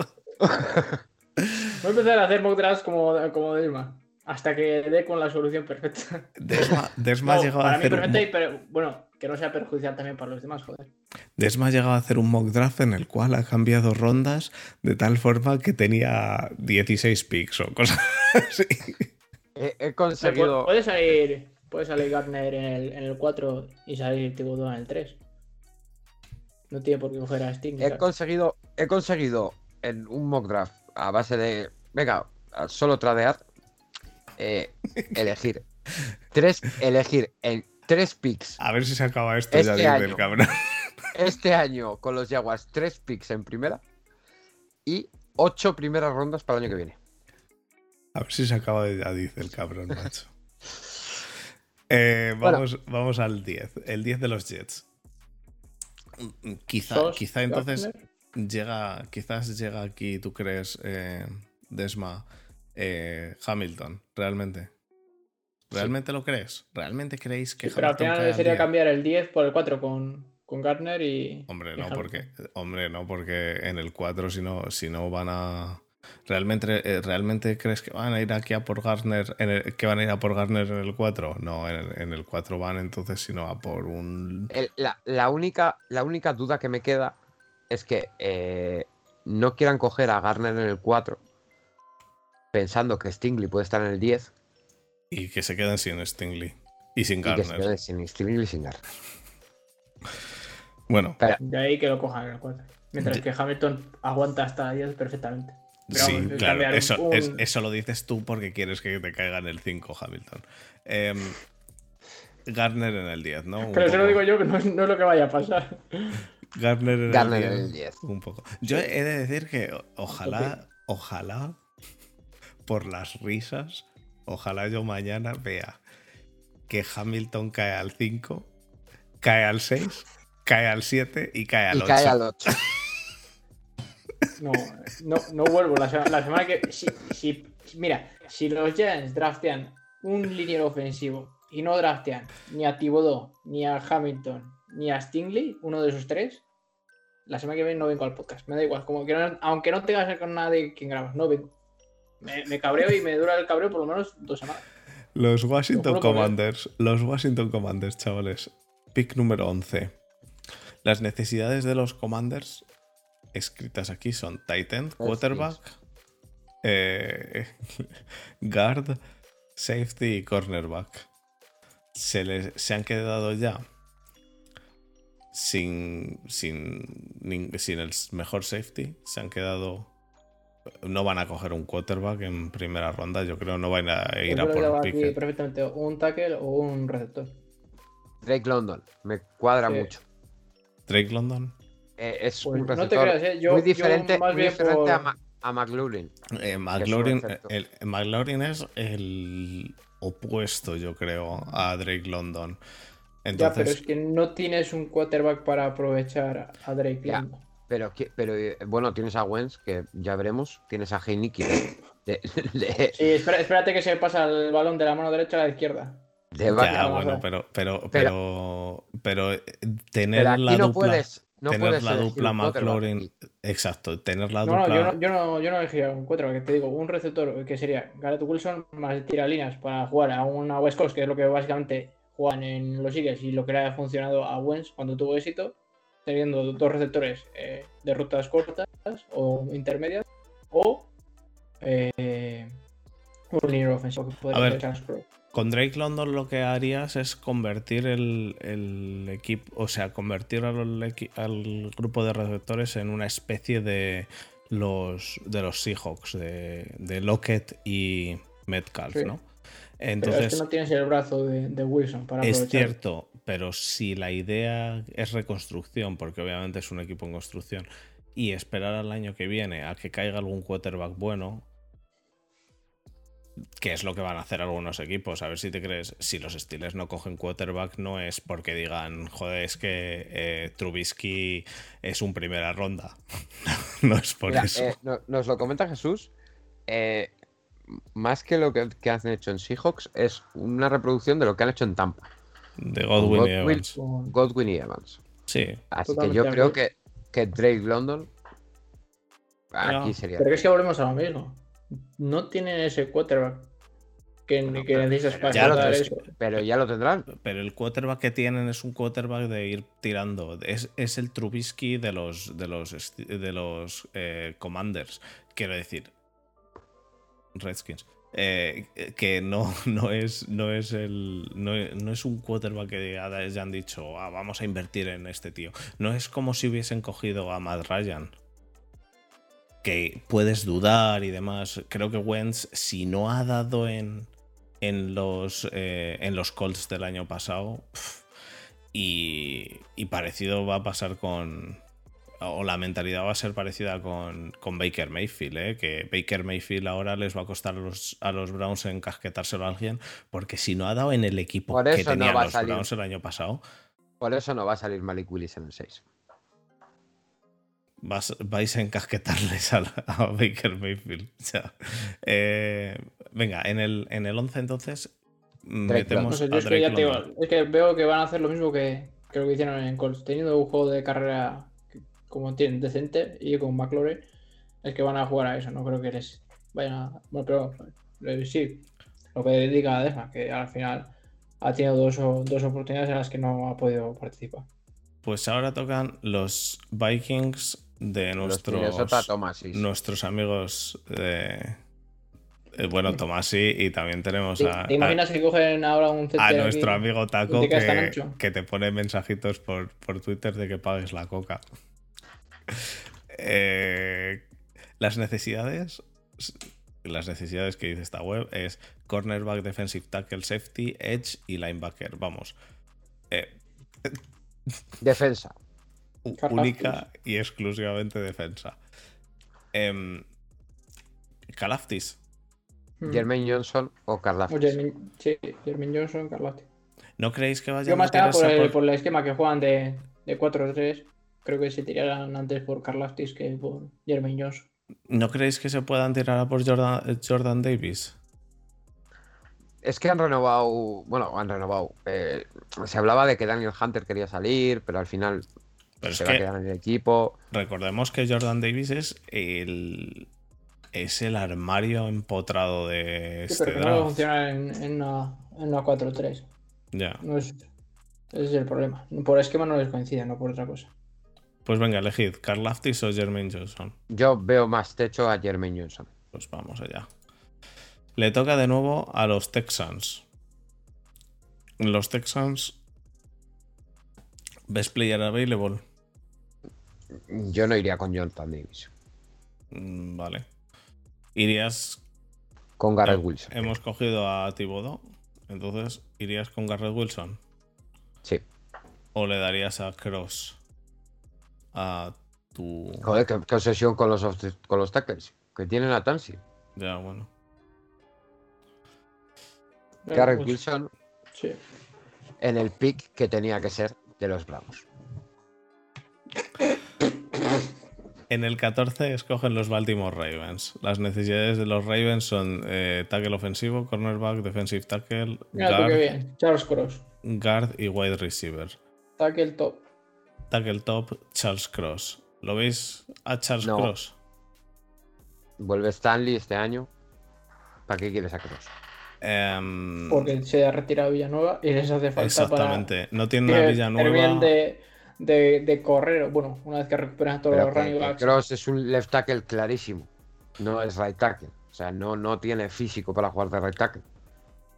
Voy a empezar a hacer mock drafts como Desma hasta que dé con la solución perfecta. Desma no, llegó a hacer perfecta un... bueno, que no sea perjudicial también para los demás, joder. Desma ha llegado a hacer un mock draft en el cual ha cambiado rondas de tal forma que tenía 16 picks o cosas así. He conseguido... Puede salir Gardner en el 4 y salir Thibodeau en el 3. No tiene por qué coger a Sting. He conseguido en un mock draft a base de... Venga, solo tradear. Elegir en 3 picks. A ver si se acaba esto este ya año, del cabrón. Este año con los Jaguars 3 picks en primera y 8 primeras rondas para el año que viene. A ver si se acaba ya, dice el cabrón, macho. Vamos al 10. El 10 de los Jets. Quizá entonces llega aquí, ¿tú crees, Desma, Hamilton? ¿Realmente sí lo crees? ¿Realmente creéis que sí, Hamilton? Pero al final debería cambiar el 10 por el 4 con Gardner y... Hombre, no, porque en el 4 si no van a... ¿Realmente crees que van a ir aquí a por Gardner en el 4? No, en el 4 van entonces sino a por un... La única duda que me queda es que no quieran coger a Gardner en el 4 pensando que Stingley puede estar en el 10 y que se queden sin Stingley y sin Gardner. Bueno, pero de ahí que lo cojan en el 4 mientras que Hamilton aguanta hasta 10 perfectamente. Pero sí, claro, eso lo dices tú porque quieres que te caiga en el 5, Hamilton. Gardner en el 10, ¿no? Pero eso lo digo yo, que no es lo que vaya a pasar. Gardner en el 10. Un poco. Yo he de decir que ojalá, por las risas, ojalá yo mañana vea que Hamilton cae al 5, cae al 6, cae al 7 y cae al 8. Cae al 8. No vuelvo. La semana que... Si los Giants draftean un liniero ofensivo y no draftean ni a Thibodeau, ni a Hamilton, ni a Stingley, uno de esos tres, la semana que viene no vengo al podcast. Me da igual. Como que no, aunque no tengas que ver con nadie quien grabas, no vengo. Me cabreo y me dura el cabreo por lo menos 2 semanas. Los Washington Commanders, chavales. Pick número 11. Las necesidades de los Commanders... escritas aquí son tight end, quarterback, guard, safety y cornerback. Se han quedado ya sin el mejor safety. Se han quedado... No van a coger un quarterback en primera ronda. Yo creo no van a ir a por un pick. Perfectamente, un tackle o un receptor. Drake London. Me cuadra mucho. Drake London... es pues un receptor no te creas, muy diferente a McLaurin. McLaurin es el opuesto, yo creo, a Drake London. Entonces... Ya, pero es que no tienes un quarterback para aprovechar a Drake London. Pero bueno, tienes a Wentz, que ya veremos. Tienes a Heinicke. Sí, espérate que se pasa el balón de la mano derecha a la izquierda. Ya, bueno, pero tener pero la no dupla... Puedes... No tener la dupla McLaurin, exacto, tener la dupla... No, yo no elegiría un quarterback, que te digo, un receptor que sería Garrett Wilson más tiralinas para jugar a una West Coast, que es lo que básicamente juegan en los Eagles y lo que le ha funcionado a Wentz cuando tuvo éxito, teniendo dos receptores de rutas cortas o intermedias, o un liniero ofensivo que puede hacer transfer. Con Drake London lo que harías es convertir el equipo, o sea, convertir al grupo de receptores en una especie de los Seahawks, de Lockett y Metcalf, sí. ¿No? Entonces, pero es que no tienes el brazo de Wilson para aprovechar. Es cierto, pero si la idea es reconstrucción, porque obviamente es un equipo en construcción, y esperar al año que viene a que caiga algún quarterback bueno... que es lo que van a hacer algunos equipos, a ver si te crees, si los Steelers no cogen quarterback no es porque digan joder, es que Trubisky es un primera ronda. No es por eso. Nos lo comenta Jesús, más que lo que han hecho en Seahawks es una reproducción de lo que han hecho en Tampa de Godwin y Evans. Sí. Así totalmente que yo creo que Drake London aquí no. Sería, pero es que volvemos a lo mismo. No tienen ese quarterback que necesitas para tratar eso. Pero ya lo tendrán. Pero el quarterback que tienen es un quarterback de ir tirando. Es el Trubisky de los Commanders. Quiero decir. Redskins. Que no es un quarterback que ya han dicho vamos a invertir en este tío. No es como si hubiesen cogido a Ahmad Ryan, que puedes dudar y demás. Creo que Wentz, si no ha dado en los Colts del año pasado, y parecido va a pasar o la mentalidad va a ser parecida con Baker Mayfield, que Baker Mayfield ahora les va a costar a los Browns encasquetárselo a alguien, porque si no ha dado en el equipo que tenían los Browns el año pasado... Por eso no va a salir Malik Willis en el 6. Vais a encasquetarles a Baker Mayfield. O sea, venga, en el 11 entonces metemos a Drake London. Es que veo que van a hacer lo mismo que lo que hicieron en Colts, teniendo un juego de carrera como tienen decente y con McLaurin, es que van a jugar a eso. No creo que les vayan a... Bueno, pero sí, lo que dedica a Desma, que al final ha tenido dos oportunidades en las que no ha podido participar. Pues ahora tocan los Vikings de nuestros amigos de Tomasi, y también tenemos ¿Te imaginas que cogen ahora un CT a nuestro amigo Taco que te pone mensajitos por Twitter de que pagues la coca? Las necesidades que dice esta web es cornerback, defensive tackle, safety, edge y linebacker. Vamos. Defensa. Única y exclusivamente defensa. Karlaftis. Jermaine Johnson o Karlaftis. Sí, Jermaine Johnson, Karlaftis. ¿No creéis que vayan a... Yo más que nada por el esquema que juegan de 4-3, creo que se tirarán antes por Karlaftis que por Jermaine Johnson. ¿No creéis que se puedan tirar a por Jordan Davis? Es que han renovado. Se hablaba de que Daniel Hunter quería salir, pero al final va a quedar en el equipo. Recordemos que Jordan Davis es el armario empotrado de este draft. No va a funcionar en una 4-3. Ya. No es, ese es el problema. Por esquema no les coincide, no por otra cosa. Pues venga, elegid, ¿Karlaftis o Jermaine Johnson? Yo veo más techo a Jermaine Johnson. Pues vamos allá. Le toca de nuevo a los Texans. Los Texans. Best player available. Yo no iría con Jordan Davis. Vale. Irías con Garrett Wilson. Hemos cogido a Thibodeau. Entonces, ¿irías con Garrett Wilson? Sí. ¿O le darías a Cross? A tu... Joder, qué obsesión con los tackles. Que tienen a Tansi. Ya, bueno. Garrett Wilson. Sí. en el pick que tenía que ser de los Browns. En el 14 escogen los Baltimore Ravens. Las necesidades de los Ravens son tackle ofensivo, cornerback, defensive tackle, guard y wide receiver. Tackle top, Charles Cross. ¿Lo veis a Charles Cross? Vuelve Stanley este año. ¿Para qué quieres a Cross? Porque se ha retirado Villanueva y les hace falta. Exactamente. No tiene a Villanueva. De correr, bueno, una vez que recuperas todos los running backs. Cross es un left tackle clarísimo, no es right tackle, o sea, no tiene físico para jugar de right tackle.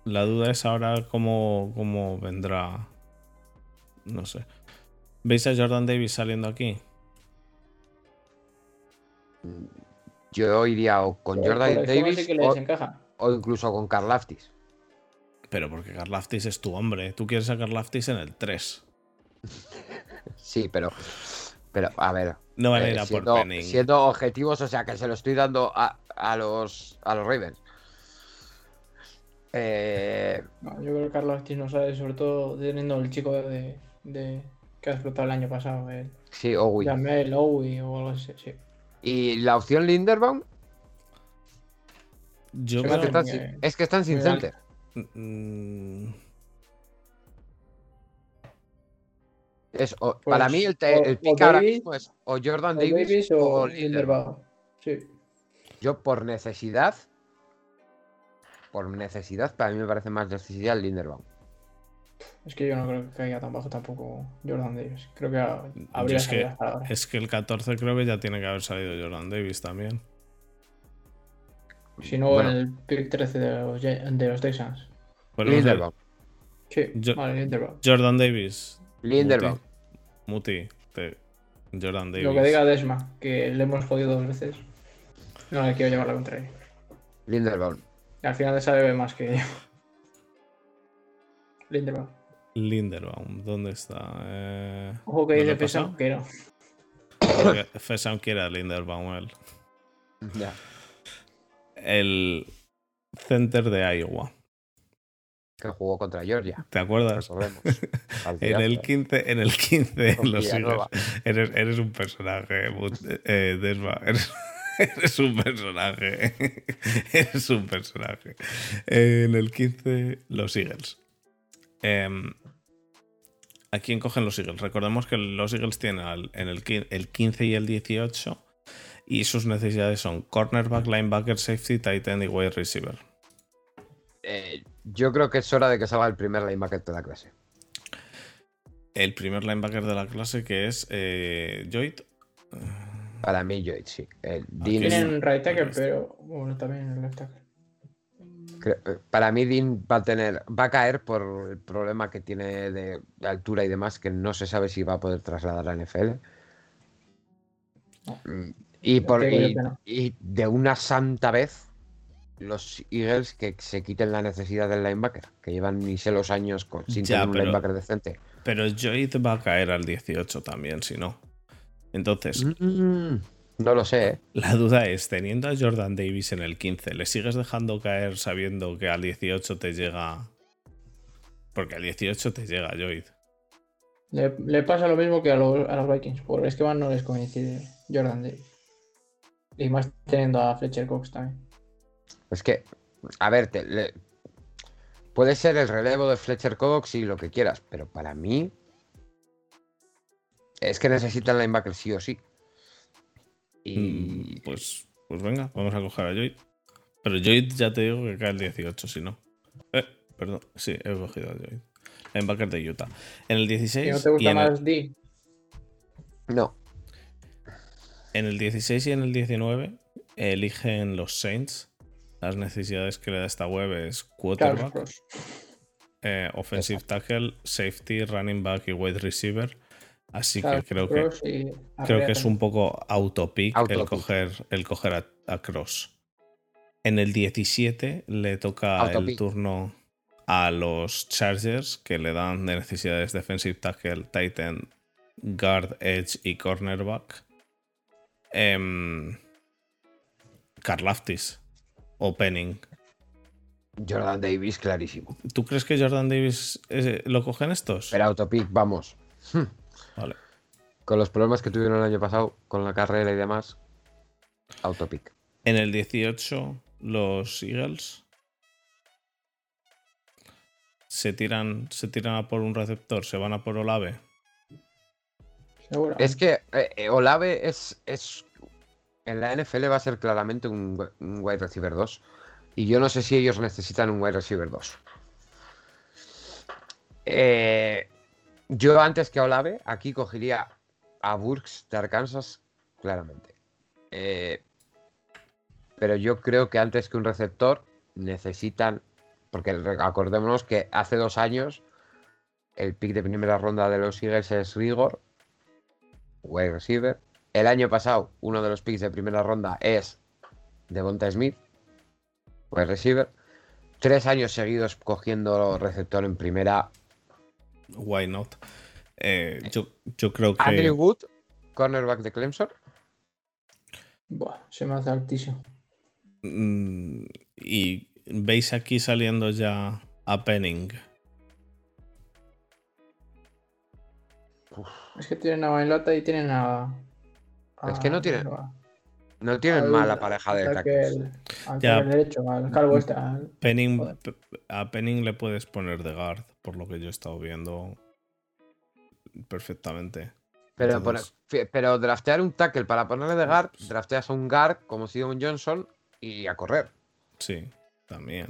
La duda es ahora cómo vendrá, no sé. ¿Veis a Jordan Davis saliendo aquí? Yo iría o con Jordan Davis o incluso con Karlaftis. Pero porque Karlaftis es tu hombre, tú quieres a Karlaftis en el 3. Sí, pero a ver. No van a ir a por Penning. Siendo objetivos, o sea, que se lo estoy dando a los Ravens. No, yo creo que Karlaftis no sabe, sobre todo teniendo el chico de que ha explotado el año pasado. Sí, Owi. Llamé Owi o algo así. Sí. ¿Y la opción Linderbaum? Yo creo que están sin center. Para mí el pick ahora mismo es o Jordan Davis o Linderbaum. Sí. Yo por necesidad, para mí me parece más necesidad Linderbaum. Es que yo no creo que caiga tan bajo tampoco Jordan Davis. Creo que habría salido ahora. Es que el 14 creo que ya tiene que haber salido Jordan Davis también. Si no, bueno, en el pick 13 de los Texans. Linderbaum. Sí, vale, Linderbaum. Jordan Davis. Linderbaum. Muti. Jordan Davis. Lo que diga Desma, que le hemos jodido 2 veces. No le quiero llevar la contraria. Linderbaum. Al final esa bebe más que yo. Linderbaum. ¿Dónde está? Ojo que dice Fesam que no. Fesam quiere a Linderbaum él. Ya. El center de Iowa. Que jugó contra Georgia. ¿Te acuerdas? En el 15 los siglos. Eres un personaje, Desma. Eres un personaje. En el 15, los Eagles. ¿A quién cogen los Eagles? Recordemos que los Eagles tienen el 15 y el 18 y sus necesidades son cornerback, linebacker, safety, tight end y wide receiver. Yo creo que es hora de que salga el primer linebacker de la clase. El primer linebacker de la clase que es Joyd. Para mí Joyd, sí. Tienen right tackle, pero bueno, también el left tackle. Para mí Dean va a caer por el problema que tiene de altura y demás, que no se sabe si va a poder trasladar a la NFL. No. Y de una santa vez los Eagles que se quiten la necesidad del linebacker, que llevan ni sé los años sin tener un linebacker decente. Pero Joyd va a caer al 18 también, si no. Entonces, no lo sé. La duda es, teniendo a Jordan Davis en el 15, ¿le sigues dejando caer sabiendo que al 18 te llega? Porque al 18 te llega Joyd. Le pasa lo mismo que a los Vikings, por Esteban no les coincide Jordan Davis. Y más teniendo a Fletcher Cox también. Es que, a ver, puede ser el relevo de Fletcher Cox y lo que quieras, pero para mí es que necesitan linebacker sí o sí. Y pues venga, vamos a coger a Joyd. Pero Joyd ya te digo que cae el 18, si no. Perdón, sí, he cogido a Joyd. Linebacker de Utah. En el 16... ¿No te gusta más D? No. En el 16 y en el 19 eligen los Saints. Las necesidades que le da esta web es quarterback, offensive tackle, safety, running back y wide receiver. Así Charles que creo que es un poco autopick el coger a Cross. En el 17 le toca el turno a los Chargers, que le dan de necesidades defensive tackle, tight end, guard, edge y cornerback. Karlaftis o Penning. Jordan Davis, clarísimo. ¿Tú crees que Jordan Davis lo cogen estos? Pero autopic, vamos. Vale. Con los problemas que tuvieron el año pasado, con la carrera y demás, autopic. En el 18, los Eagles se tiran a por un receptor, se van a por Olave. Es que Olave es... En la NFL va a ser claramente un wide receiver 2. Y yo no sé si ellos necesitan un wide receiver 2. Yo antes que a Olave, aquí cogería a Burks de Arkansas, claramente. Pero yo creo que antes que un receptor necesitan... Porque acordémonos que hace 2 años el pick de primera ronda de los Eagles es Rigor, wide receiver. El año pasado uno de los picks de primera ronda es Devonta Smith, wide receiver. 3 años seguidos cogiendo receptor en primera. Why not? Yo creo que... Andrew Wood, cornerback de Clemson. Buah, se me hace altísimo. Y veis aquí saliendo ya a Penning. Uf. Es que tienen a Bailota y tienen a... Es que no tienen... No tienen mala pareja de tackles. A Penning le puedes poner de guard, por lo que yo he estado viendo perfectamente. Pero, entonces... pero draftear un tackle para ponerle de guard, drafteas a un guard como Sidon Johnson y a correr. Sí, también.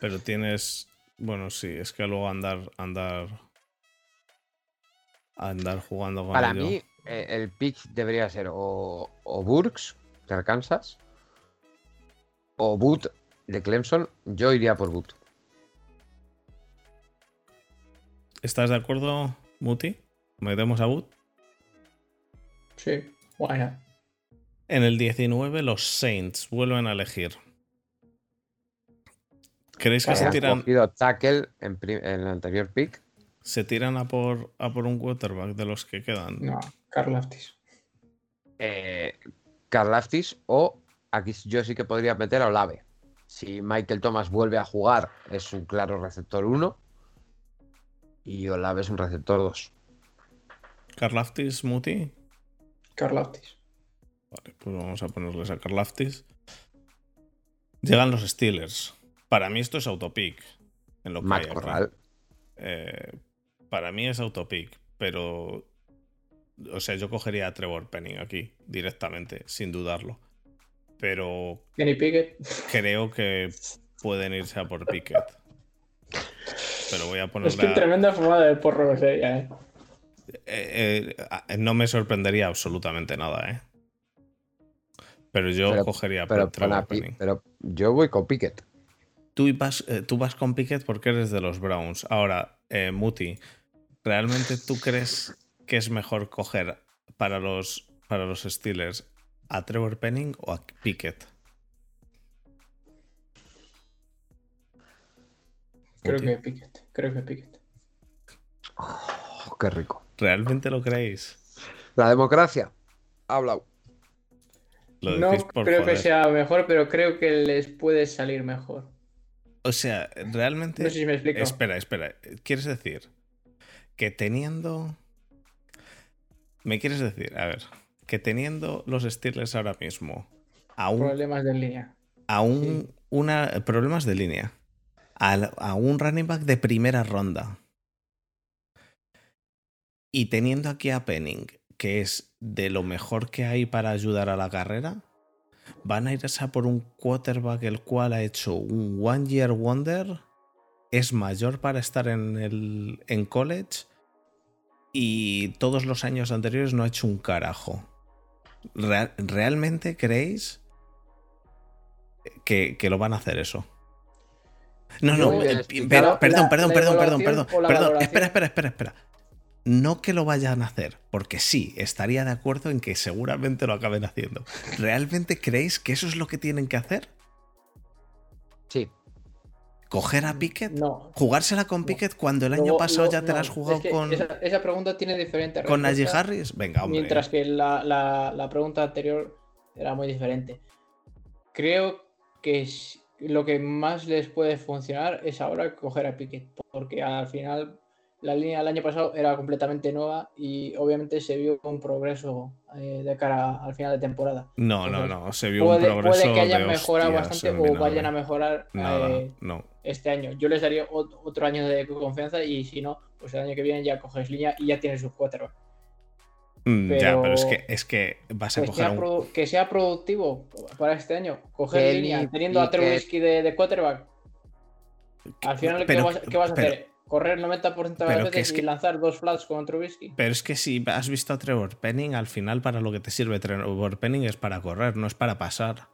Pero tienes... Bueno, sí, es que luego andar jugando con para ello. Mí... El pick debería ser o Burks de Arkansas o Wood de Clemson. Yo iría por Wood. ¿Estás de acuerdo, Muti? ¿Metemos a Wood? Sí, bueno. En el 19, los Saints vuelven a elegir. ¿Creéis que se tiran? Tackle en el anterior pick. ¿Se tiran a por un quarterback de los que quedan? No, Karlaftis. Karlaftis o aquí yo sí que podría meter a Olave. Si Michael Thomas vuelve a jugar, es un claro receptor 1 y Olave es un receptor 2. ¿Karlaftis, Muti? Karlaftis. Vale, pues vamos a ponerles a Karlaftis. Llegan los Steelers. Para mí esto es autopick. En lo que Matt Corral. Para mí es autopick, pero o sea, yo cogería a Trevor Penning aquí directamente, sin dudarlo. Pero Kenny Pickett creo que pueden irse a por Pickett. Pero voy a poner es que tremenda fumada del porro ese día, ¿eh? No me sorprendería absolutamente nada, ¿eh? Pero yo cogería por Trevor Penning. Pero yo voy con Pickett. Tú vas con Pickett porque eres de los Browns. Ahora, Muti, ¿realmente tú crees que es mejor coger para los Steelers a Trevor Penning o a Pickett? Creo que Pickett. Oh, qué rico. ¿Realmente lo creéis? La democracia. Habla. No creo que sea mejor, pero creo que les puede salir mejor. O sea, realmente... No sé si me explico. Espera. ¿Quieres decir que teniendo... ¿Me quieres decir? A ver. Que teniendo los Steelers ahora mismo a un... Problemas de línea. A un... Sí. Problemas de línea. A un running back de primera ronda. Y teniendo aquí a Penning, que es de lo mejor que hay para ayudar a la carrera... Van a ir a por un quarterback el cual ha hecho un one year wonder, es mayor para estar en college y todos los años anteriores no ha hecho un carajo. ¿Realmente creéis que lo van a hacer eso? No, perdón. Espera. No que lo vayan a hacer, porque sí, estaría de acuerdo en que seguramente lo acaben haciendo. ¿Realmente creéis que eso es lo que tienen que hacer? Sí. ¿Coger a Pickett? No. ¿Jugársela con Pickett cuando el año pasado ya te la has jugado con...? Esa pregunta tiene diferente respuesta. ¿Con Najee Harris? Venga, hombre. Mientras que la pregunta anterior era muy diferente. Creo que lo que más les puede funcionar es ahora coger a Pickett, porque al final la línea del año pasado era completamente nueva y obviamente se vio un progreso de cara al final de temporada. Entonces, se vio un progreso. Puede que hayan mejorado bastante o vayan a mejorar este año. Yo les daría otro año de confianza y si no, pues el año que viene ya coges línea y ya tienes sus cuatro. Pero es que vas a coger que sea productivo para este año. Coger línea teniendo a Trubisky de quarterback. Al final, ¿qué vas a hacer? Correr 90% de las veces y lanzar dos flats con Trubisky. Pero es que si has visto a Trevor Penning, al final para lo que te sirve Trevor Penning es para correr, no es para pasar.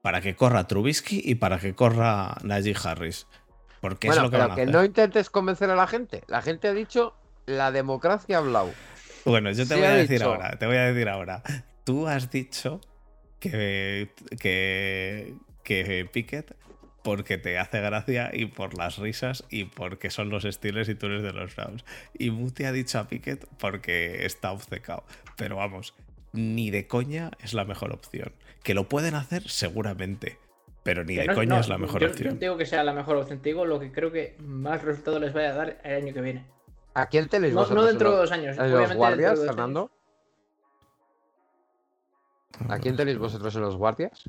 Para que corra Trubisky y para que corra Najee Harris. Porque es lo que van a hacer. No intentes convencer a la gente. La gente ha dicho, la democracia ha hablado. Bueno, yo te voy a decir ahora. Tú has dicho que Pickett porque te hace gracia y por las risas y porque son los Steelers y tú eres de los Browns. Y Muti ha dicho a Pickett porque está obcecado. Pero vamos, ni de coña es la mejor opción. Que lo pueden hacer seguramente, pero ni de coña es la mejor opción. Yo no digo que sea la mejor opción, te digo lo que creo que más resultado les vaya a dar el año que viene. ¿A quién te les vas a pasar? No dentro de 2 años. ¿A los guardias, Fernando? ¿A quién tenéis vosotros en los guardias?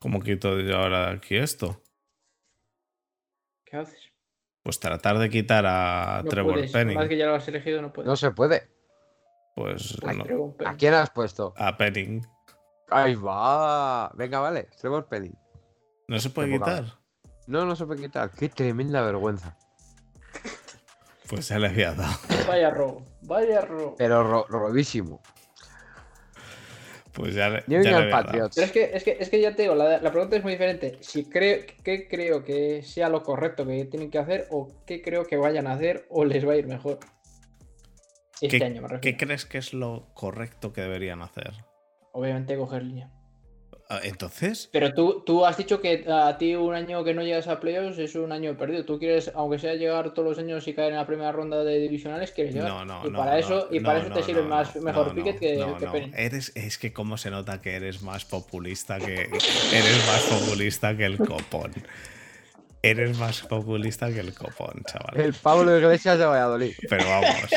¿Cómo quito yo ahora aquí esto? ¿Qué haces? Pues tratar de quitar a Trevor Penning. Más que ya lo has elegido, no puedes. No se puede. Pues no. ¿A quién has puesto? A Penning. ¡Ahí va! Venga, vale. Trevor Penning. ¿No se puede quitar? No se puede quitar. ¡Qué tremenda vergüenza! Pues se le había dado. Vaya robo. Pero robísimo. Pues ya le había dado. Pero es que ya te digo, la pregunta es muy diferente. Si ¿qué creo que sea lo correcto que tienen que hacer o qué creo que vayan a hacer o les va a ir mejor? Este año me refiero. ¿Qué crees que es lo correcto que deberían hacer? Obviamente coger línea. Entonces. Pero tú has dicho que a ti un año que no llegas a playoffs es un año perdido. Tú quieres, aunque sea llegar todos los años y caer en la primera ronda de divisionales, quieres llegar. Para eso te sirve mejor Pickett que Penning. Es que cómo se nota que eres más populista que el copón. Eres más populista que el copón, chaval. El Pablo Iglesias de Valladolid. Pero vamos.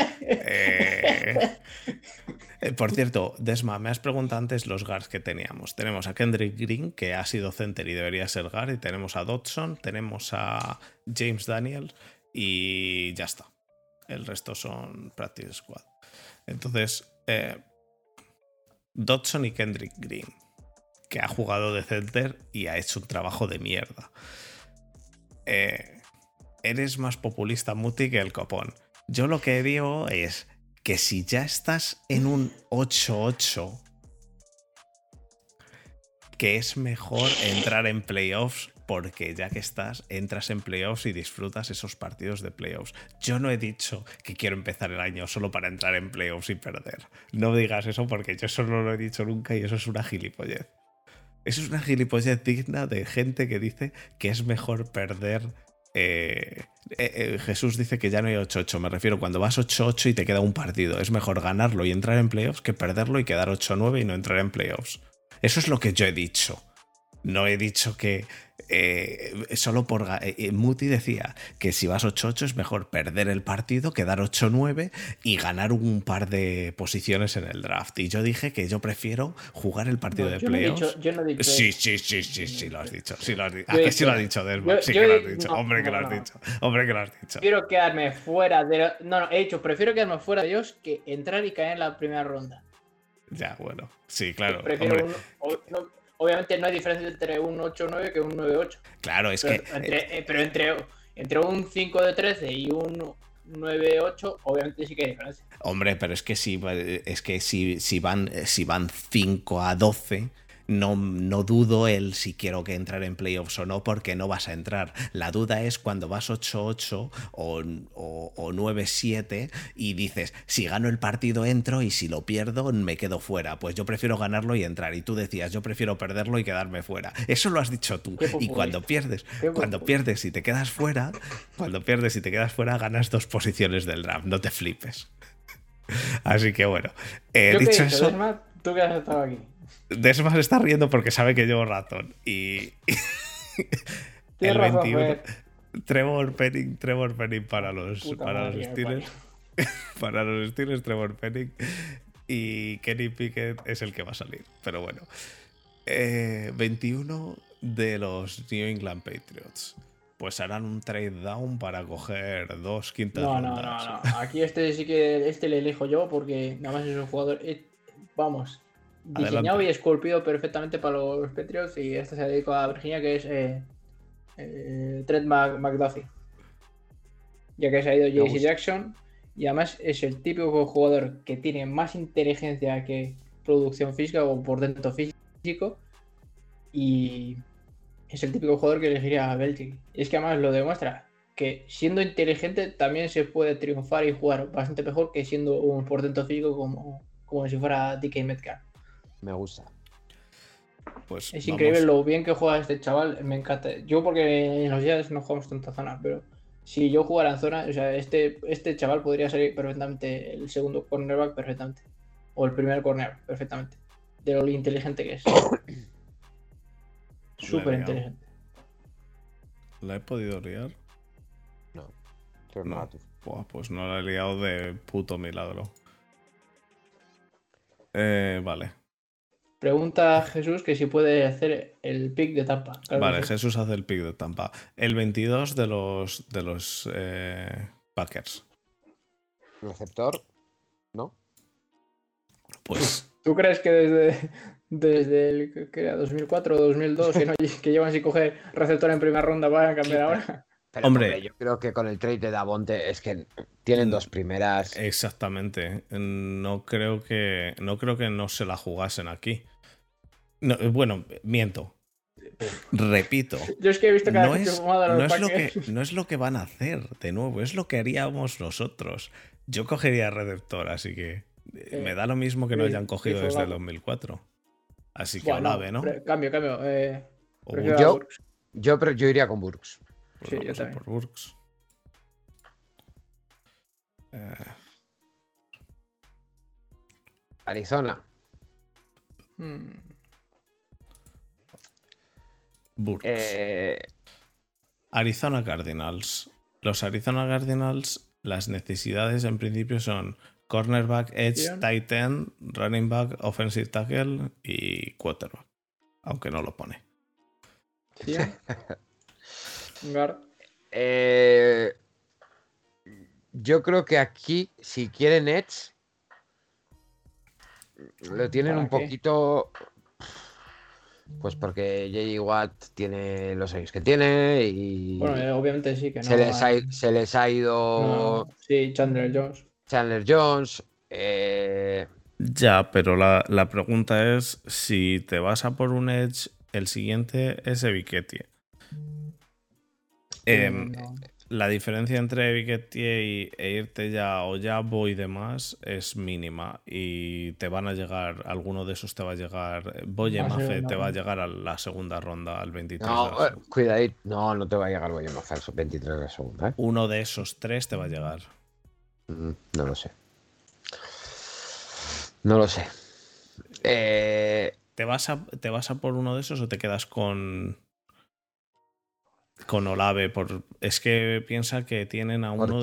Por cierto, Desma, me has preguntado antes los guards que teníamos. Tenemos a Kendrick Green, que ha sido center y debería ser guard. Y tenemos a Dodson, tenemos a James Daniel y ya está. El resto son practice squad. Entonces, Dodson y Kendrick Green, que ha jugado de center y ha hecho un trabajo de mierda. Eres más populista, Muti, que el copón. Yo lo que digo es que si ya estás en un 8-8, que es mejor entrar en playoffs, porque ya que estás, entras en playoffs y disfrutas esos partidos de playoffs. Yo no he dicho que quiero empezar el año solo para entrar en playoffs y perder. No digas eso porque yo eso no lo he dicho nunca y eso es una gilipollez. Eso es una gilipollez digna de gente que dice que es mejor perder. Jesús dice que ya no hay 8-8. Me refiero cuando vas 8-8 y te queda un partido. Es mejor ganarlo y entrar en playoffs que perderlo y quedar 8-9 y no entrar en playoffs. Eso es lo que yo he dicho. No he dicho que solo por... Muti decía que si vas 8-8 es mejor perder el partido, quedar 8-9 y ganar un par de posiciones en el draft. Y yo dije que yo prefiero jugar el partido de playoffs. Yo no he dicho... Sí, lo has dicho. ¿A que sí lo has dicho, Desmond? Sí que lo has dicho. Hombre, que lo has dicho. Prefiero quedarme fuera de... No, he dicho, prefiero quedarme fuera de ellos que entrar y caer en la primera ronda. Ya, bueno. Sí, claro. Prefiero obviamente no hay diferencia entre un 8-9 que un 9-8. Claro, es que... Pero entre un 5-13 y un 9-8, obviamente sí que hay diferencia. Hombre, pero es que si van 5-12, no dudo el si quiero que entrar en playoffs o no, porque no vas a entrar. La duda es cuando vas 8-8 o 9-7 y dices, si gano el partido entro y si lo pierdo me quedo fuera. Pues yo prefiero ganarlo y entrar. Y tú decías, yo prefiero perderlo y quedarme fuera. Eso lo has dicho tú. Y cuando pierdes y te quedas fuera, ganas 2 posiciones del draft. No te flipes. Así que bueno, dicho eso... Desma, tú que has estado aquí. Desma se está riendo porque sabe que llevo ratón. Y, El 21. Trevor Penning para los Steelers. Para los Steelers, Trevor Penning. Y Kenny Pickett es el que va a salir. Pero bueno. 21 de los New England Patriots. Pues harán un trade down para coger dos quintas rondas. No. Aquí este le elijo yo porque nada más es un jugador. Vamos. Adelante. Diseñado y esculpido perfectamente para los Patriots. Y este se dedicó a Virginia, que es Trent McDuffie. Ya que se ha ido JC Jackson. Y además es el típico jugador que tiene más inteligencia que producción física o por dentro físico. Y es el típico jugador que elegiría a Belichick. Y es que además lo demuestra que siendo inteligente también se puede triunfar y jugar bastante mejor que siendo un por dentro físico como si fuera DK Metcalf. Me gusta. Pues es increíble lo bien que juega este chaval, me encanta. Yo porque en los Jets no jugamos tanta zona, pero si yo jugara en zona, o sea, este chaval podría salir perfectamente el segundo cornerback perfectamente. O el primer cornerback perfectamente. De lo inteligente que es. Súper inteligente. ¿La he podido liar? No. Pues no la he liado de puto milagro. Vale. Pregunta a Jesús que si puede hacer el pick de Tampa. Claro, vale, sí. Jesús hace el pick de Tampa. El 22 de los Packers. ¿Receptor? ¿No? Pues... ¿Tú crees que desde el que era 2004 o 2002 que llevan sin coger receptor en primera ronda van a cambiar ahora? Pero, hombre, yo creo que con el trade de Davonte es que tienen dos primeras. Exactamente. No creo que no se la jugasen aquí. No, bueno, miento. Repito. Yo es que he visto cada vez que he fumado a los Packers. No es lo que van a hacer, de nuevo. Es lo que haríamos nosotros. Yo cogería receptor, así que me da lo mismo que no hayan cogido desde el 2004. Así que Olave, ¿no? Cambio. Yo iría con Burks. Pues sí, yo también. Por Burks. Arizona. Burks. Arizona Cardinals. Los Arizona Cardinals, las necesidades en principio son cornerback, edge, tight end, running back, offensive tackle y quarterback. Aunque no lo pone. ¿Sí? Yo creo que aquí, si quieren edge, lo tienen un poquito. Pues porque J.J. Watt tiene los años que tiene y. Bueno, obviamente sí que no. Se les ha ido. No, sí, Chandler Jones. Ya, pero la pregunta es: si te vas a por un edge, el siguiente es Eviquetie. No. La diferencia entre Biquetier e irte ya o ya voy de más es mínima y te van a llegar, alguno de esos te va a llegar, Boye Mafe te va a llegar a la segunda ronda, al 23. No, cuidadito, no te va a llegar Boye Mafe al 23 de la segunda. Uno de esos tres te va a llegar. No lo sé. ¿Te vas a por uno de esos o te quedas con Olave? Es que piensa que tienen a uno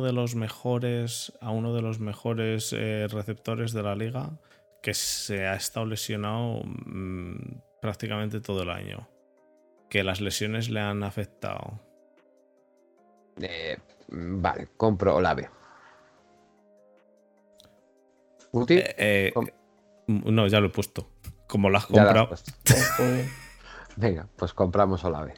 de los mejores receptores de la liga que se ha estado lesionado prácticamente todo el año, que las lesiones le han afectado. Vale, compro Olave. ¿Muti? No, ya lo he puesto. Como las has comprado. Venga, pues compramos Olave.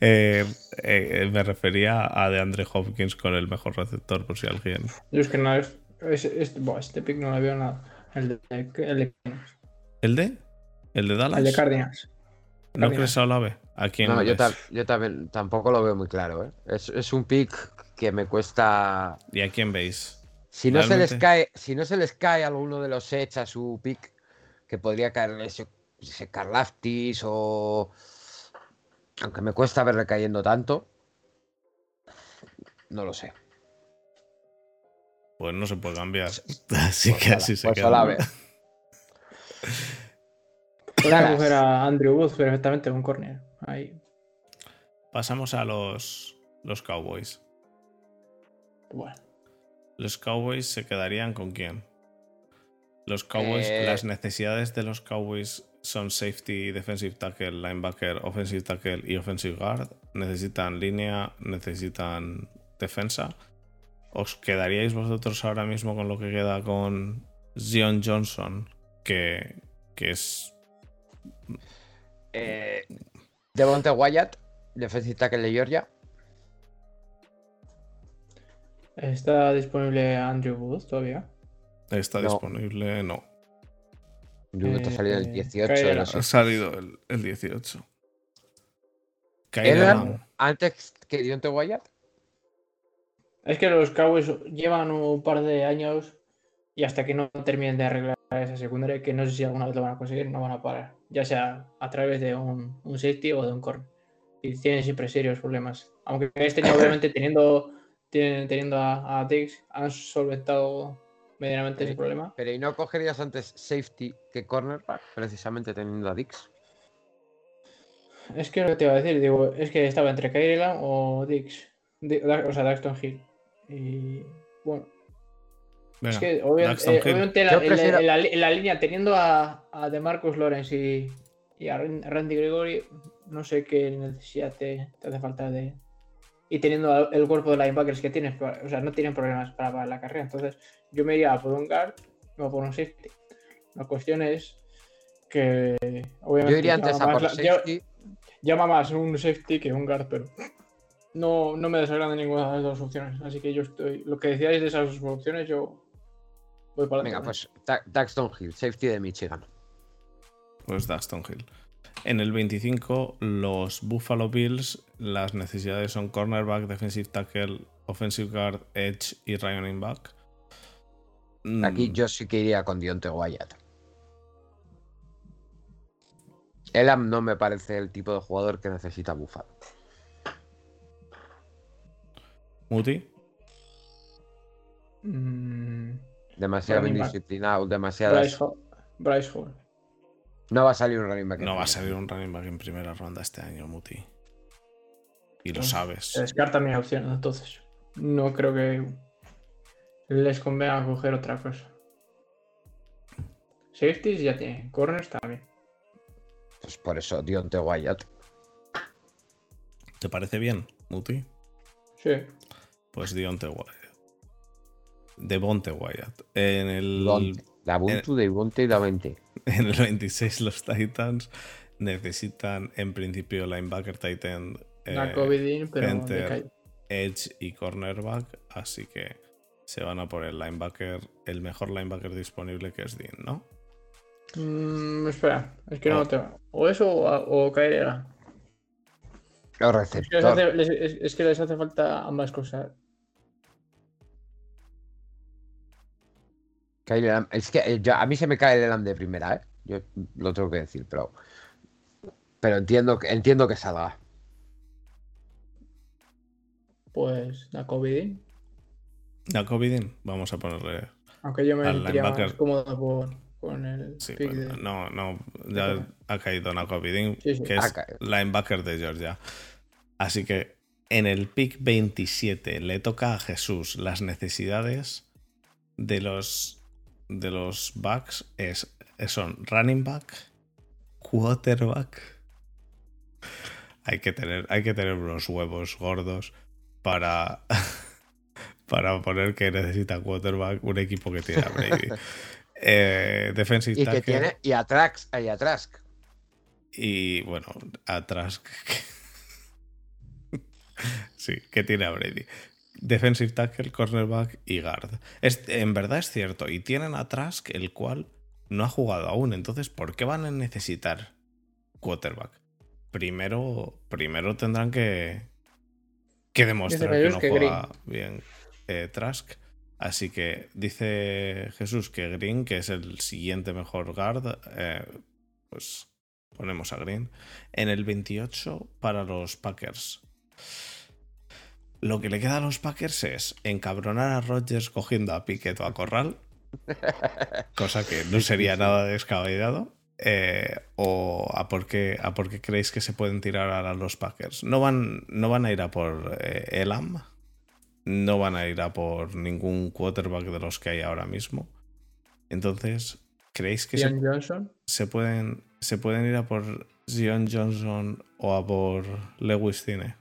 Me refería a DeAndre Hopkins con el mejor receptor, por si alguien. Yo es que no es. Este pick no le veo nada. ¿El de Dallas? El de Cardinals. ¿No crees a Olave? No, yo también tampoco lo veo muy claro, ¿eh? Es un pick que me cuesta. ¿Y a quién veis? Si no se les cae alguno de los edge a su pick, que podría caer ese Karlaftis o... Aunque me cuesta verle cayendo tanto. No lo sé. Pues no se puede cambiar. Así pues que así se queda. Pues Olave. pudiste coger a Andrew Booth perfectamente con córnea. Ahí. Pasamos a los Cowboys. Bueno. ¿Los Cowboys se quedarían con quién? Los Cowboys, las necesidades de los Cowboys son safety, defensive tackle, linebacker, offensive tackle y offensive guard. Necesitan línea, necesitan defensa. ¿Os quedaríais vosotros ahora mismo con lo que queda con Zion Johnson? Que es... Devonta Wyatt, defensive tackle de Georgia. ¿Está disponible Andrew Booth todavía? Está disponible, no. Yo creo que ha salido el 18. No sé. Ha salido el 18. ¿Era antes que Dionte Wyatt? Es que los Cowboys llevan un par de años y hasta que no terminen de arreglar esa secundaria, que no sé si alguna vez lo van a conseguir, no van a parar. Ya sea a través de un safety o de un corner. Y tienen siempre serios problemas. Aunque este año, obviamente, teniendo a Diggs, han solventado medianamente ese problema. Pero ¿y no cogerías antes safety que cornerback, precisamente teniendo a Diggs? Es que lo que te iba a decir, digo, es que estaba entre Kyreland o Diggs. O sea, Daxton Hill. Y bueno. Venga, es que obviamente en la línea, teniendo a DeMarcus Lawrence y a Randy Gregory, no sé qué necesidad te hace falta de... Y teniendo el cuerpo de linebackers que tienes, o sea, no tienen problemas para la carrera. Entonces, yo me iría por un guard, no por un safety. La cuestión es que, obviamente, yo iría antes por safety. Llama más un safety que un guard, pero no me desagrada ninguna de las dos opciones. Así que yo estoy. Lo que decíais de esas opciones, yo voy para adelante. Venga, pues Daxton Hill, safety de Michigan. Pues Daxton Hill. En el 25, los Buffalo Bills, las necesidades son cornerback, defensive tackle, offensive guard, edge y running back. Aquí yo sí que iría con Dionte Wyatt. Elam no me parece el tipo de jugador que necesita Buffalo. ¿Muti? Demasiado indisciplinado, demasiado... Bryce Hall. No va a salir un running back. No va a salir un running back en primera ronda este año, Muti. Y lo sabes. Se descarta mis opciones, entonces. No creo que les convenga coger otra cosa. Safeties ya tienen. Corners también. Pues por eso, Dionte Wyatt. ¿Te parece bien, Muti? Sí. Pues Dionte Wyatt. Devonte Wyatt. En el... La Ubuntu de Ubuntu y la 20. En el 26 los Titans necesitan en principio linebacker, tight end, center, edge y cornerback, así que se van a por el linebacker, el mejor linebacker disponible, que es Dean, ¿no? Espera, es que no te va. O eso o Caerera. Es que les hace falta ambas cosas. Es que a mí se me cae el Elam de primera, ¿eh? Yo lo tengo que decir, pero entiendo que salga. Pues Nakovidin, vamos a ponerle. Aunque yo me sentiría más cómodo con el pick de... No, ya ha caído Nakovidin, sí, que es linebacker de Georgia. Así que en el pick 27 le toca a Jesús. Las necesidades de los backs son running back, quarterback. Hay que tener unos huevos gordos para poner que necesita quarterback un equipo que tiene a Brady. Defensive tackle. Y a Trask. Y bueno, a Trask. Sí, que tiene a Brady. Defensive tackle, cornerback y guard. En verdad es cierto. Y tienen a Trask, el cual no ha jugado aún. Entonces, ¿por qué van a necesitar quarterback? Primero tendrán que demostrar que no juega bien Trask. Así que dice Jesús que Green, que es el siguiente mejor guard, pues ponemos a Green. En el 28 para los Packers. Lo que le queda a los Packers es encabronar a Rodgers cogiendo a Pickett o a Corral, cosa que no sería nada descabellado, o a por qué creéis que se pueden tirar ahora los Packers. No van a ir a por Elam, no van a ir a por ningún quarterback de los que hay ahora mismo. Entonces, ¿creéis que se pueden ir a por Zion Johnson o a por Lewis Cine?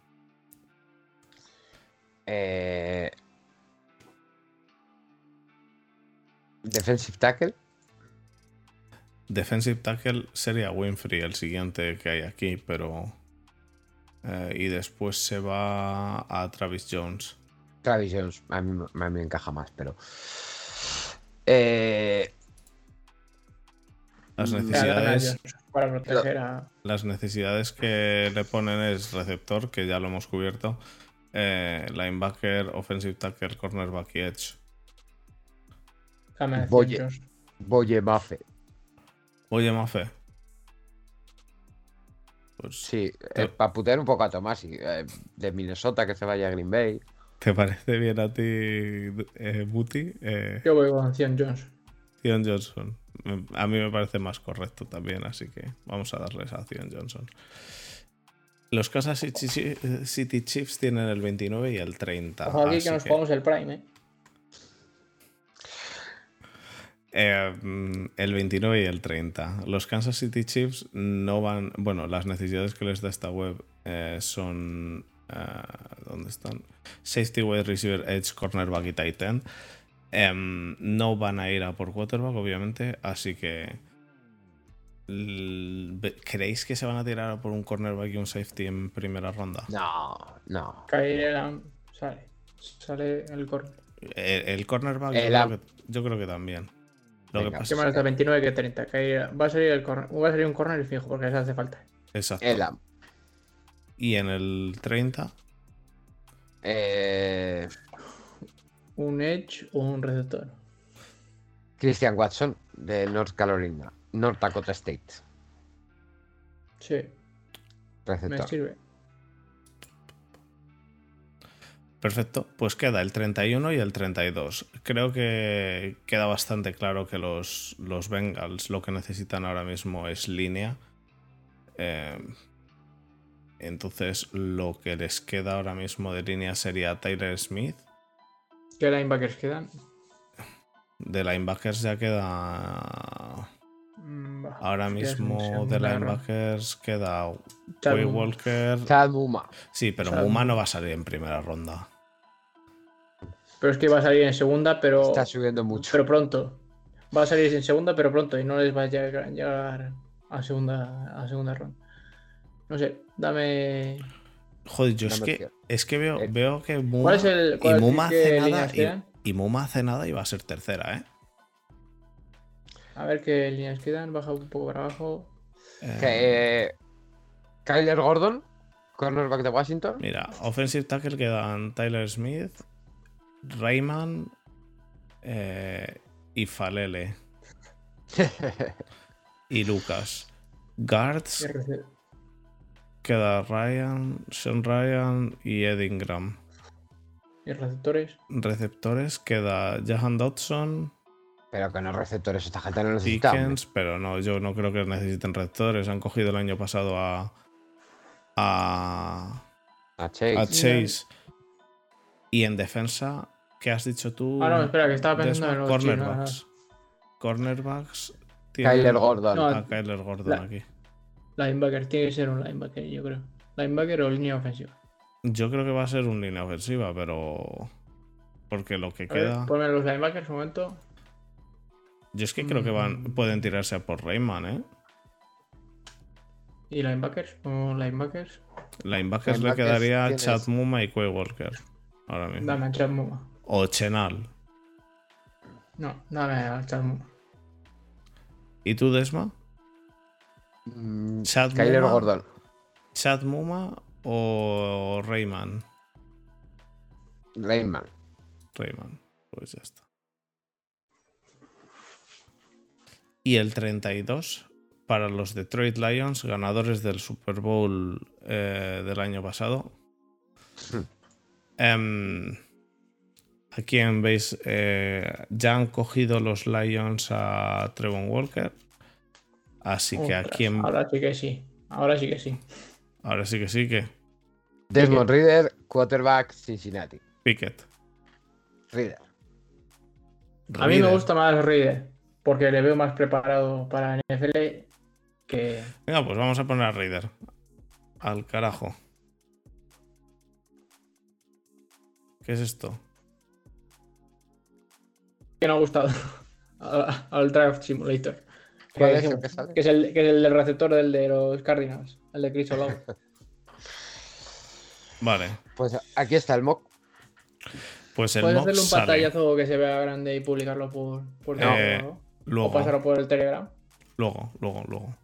Defensive tackle sería Winfrey, el siguiente que hay aquí, pero y después se va a Travis Jones. A mí me encaja más, pero las necesidades que le ponen es receptor, que ya lo hemos cubierto, linebacker, offensive tackle, cornerback y edge. Boye Mafe. Pues sí, para putear un poco a Tomás y, de Minnesota, que se vaya a Green Bay. ¿Te parece bien a ti, Muti? Yo voy con Zion Johnson. A mí me parece más correcto también, así que vamos a darles a Zion Johnson. Los Kansas City Chiefs tienen el 29 y el 30. Ojo aquí que nos jugamos el Prime, el 29 y el 30. Los Kansas City Chiefs no van... Bueno, las necesidades que les da esta web son... ¿dónde están? Safety, wide receiver, edge, cornerback y tight end. No van a ir a por quarterback, obviamente, así que... ¿Creéis que se van a tirar a por un cornerback y un safety en primera ronda? No. Sale el cornerback. El cornerback yo creo que también. Lo que pasa es que 29 que 30. Va a salir un corner fijo porque les hace falta. Exacto. Y en el 30. Un edge o un receptor. Christian Watson de North Dakota State. Sí. Receptor. Me sirve. Perfecto, pues queda el 31 y el 32. Creo que queda bastante claro que los Bengals lo que necesitan ahora mismo es línea. Entonces lo que les queda ahora mismo de línea sería Tyler Smith. ¿Qué linebackers quedan? De linebackers ya queda... Ahora mismo de linebackers queda Quay Walker. Muma. Sí, pero Muma no va a salir en primera ronda. Pero es que va a salir en segunda, pero... Está subiendo mucho. Pero pronto. Va a salir en segunda, pero pronto. Y no les va a llegar a segunda ronda. No sé, dame... Joder, yo es que veo que Muma... ¿Cuál es el Muma hace nada y Muma hace nada y va a ser tercera, ¿eh? A ver qué líneas quedan. Baja un poco para abajo. Kyler Gordon, cornerback de Washington. Mira, offensive tackle quedan Tyler Smith, Rayman y Falele. Y Lucas. Guards queda Ryan, Sean Ryan y Ed Ingram. ¿Y receptores? Receptores queda Jahan Dodson. Pero que no receptores, esta gente no necesita. Dickens, pero no, yo no creo que necesiten receptores. Han cogido el año pasado a Chase. Y en defensa, ¿qué has dicho tú? No, espera, que estaba pensando en los cornerbacks. Cornerbacks. Kyler Gordon. Kyler Gordon aquí. Linebacker, tiene que ser un linebacker, yo creo. Linebacker o línea ofensiva. Yo creo que va a ser un línea ofensiva, pero... Porque lo que queda... Ponme los linebackers un momento... Yo es que creo que pueden tirarse a por Rayman, ¿eh? ¿Y linebackers? ¿O linebackers? Linebackers le quedaría a Chad Muma y Quay Walker. Ahora mismo. Dame a Chad Muma. O Chenal. No, dame a Chad Muma. ¿Y tú, Desma? Kyler Gordon. ¿Chad Muma o Rayman? Rayman. Pues ya está. Y el 32 para los Detroit Lions, ganadores del Super Bowl del año pasado. Aquí en veis, ya han cogido los Lions a Trevon Walker, Así que aquí en... Ahora sí que sí. Ahora sí que sí que... Desmond Ridder, quarterback Cincinnati. Pickett. Ridder. A mí me gusta más Ridder, porque le veo más preparado para NFL que... Venga, pues vamos a poner a Ridder. Al carajo. ¿Qué es esto? Que no ha gustado al Draft Simulator. Que es el del receptor del de los Cardinals, el de Chris Olave. Vale. Pues aquí está el mock. Pues el ¿puedes mock hacerle un pantallazo que se vea grande y publicarlo por Telegram? Luego. O pasarlo por el Telegram. Luego.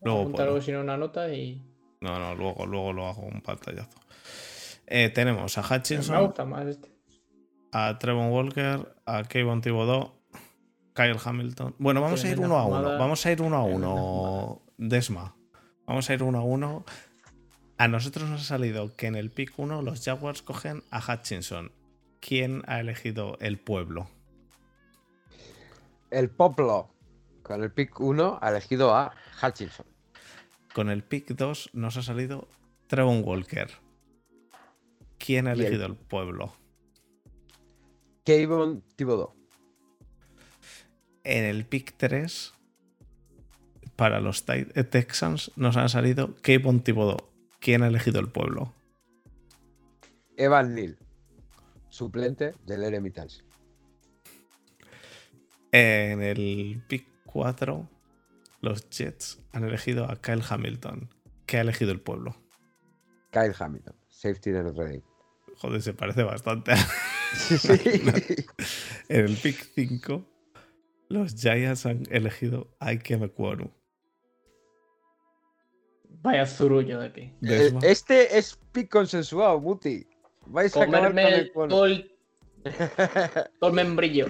Apuntarlo sin una nota y... No, luego lo hago un pantallazo. Tenemos a Hutchinson. Me gusta más este. A Trevon Walker, a Kayvon Thibodeau, Kyle Hamilton. Bueno, vamos a ir uno a uno. Desma. A nosotros nos ha salido que en el pick 1 los Jaguars cogen a Hutchinson. ¿Quién ha elegido el pueblo? El pueblo. Con el pick 1 ha elegido a Hutchinson. Con el pick 2 nos ha salido Trevon Walker. ¿Quién ha elegido el pueblo? Kayvon Thibodeau. En el pick 3 para los Texans nos han salido Kayvon Thibodeau. ¿Quién ha elegido el pueblo? Evan Neal, suplente del Eremitaño. En el pick 4 los Jets han elegido a Kyle Hamilton. ¿Qué ha elegido el pueblo? Kyle Hamilton, safety del Reading. Joder, se parece bastante. Sí. En el pick 5 los Giants han elegido a Ikem Ekwonu. Vaya zurullo de ti. Este es pick consensuado, Muti. Vais a acabar con todo el membrillo.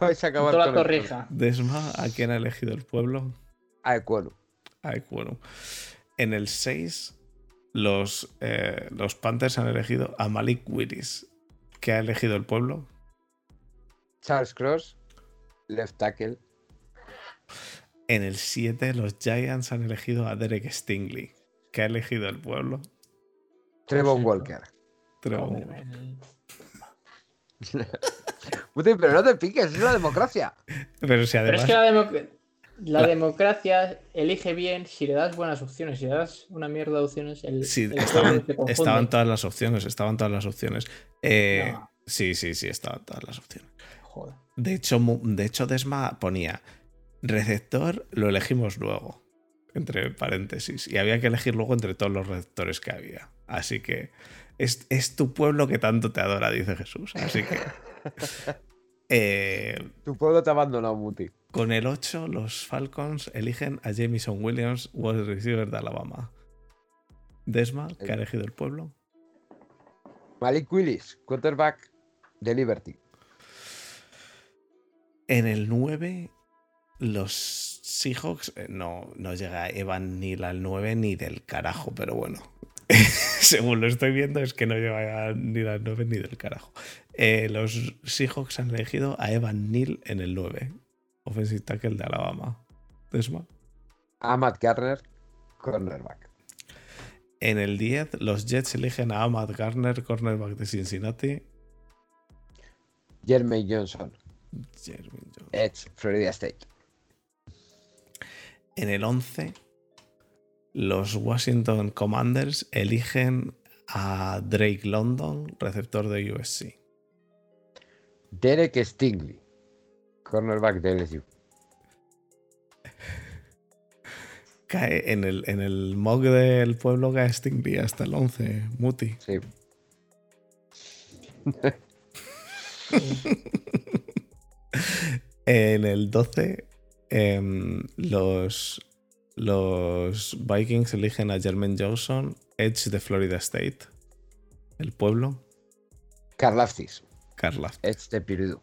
Vais a acabar toda con la torrija. Desma, ¿a quién ha elegido el pueblo? A Ekwonu. En el 6 los Panthers han elegido a Malik Willis. ¿Qué ha elegido el pueblo? Charles Cross, left tackle. En el 7 los Giants han elegido a Derek Stingley. ¿Qué ha elegido el pueblo? Trevon Walker. Pero no te piques, es la democracia. Pero, si además... Pero es que la democracia elige bien si le das buenas opciones. Si le das una mierda de opciones... Estaban todas las opciones. No. Sí, estaban todas las opciones. Joder. De hecho, Desma ponía receptor, lo elegimos luego, entre paréntesis. Y había que elegir luego entre todos los receptores que había. Así que es tu pueblo que tanto te adora, dice Jesús. Así que... tu pueblo te ha abandonado, Muti. Con el 8, los Falcons eligen a Jameson Williams, wide receiver de Alabama. Desma, ¿qué ha elegido el pueblo? Malik Willis, quarterback de Liberty. En el 9, los Seahawks... No llega Evan Neal al 9 ni del carajo, pero bueno. Según lo estoy viendo, es que no llega ni al 9 ni del carajo. Los Seahawks han elegido a Evan Neal en el 9. Offensive tackle de Alabama. Desma. Ahmad Gardner, cornerback. En el 10, los Jets eligen a Ahmad Gardner, cornerback de Cincinnati. Jermaine Johnson. Edge, Florida State. En el 11, los Washington Commanders eligen a Drake London, receptor de USC. Derek Stingley, cornerback de LSU. Cae en el mock del pueblo, cae Stingley hasta el 11, Muti. Sí. En el 12, los Vikings eligen a Jermaine Johnson, edge de Florida State. El pueblo. Karlaftis. Edge de Purdue.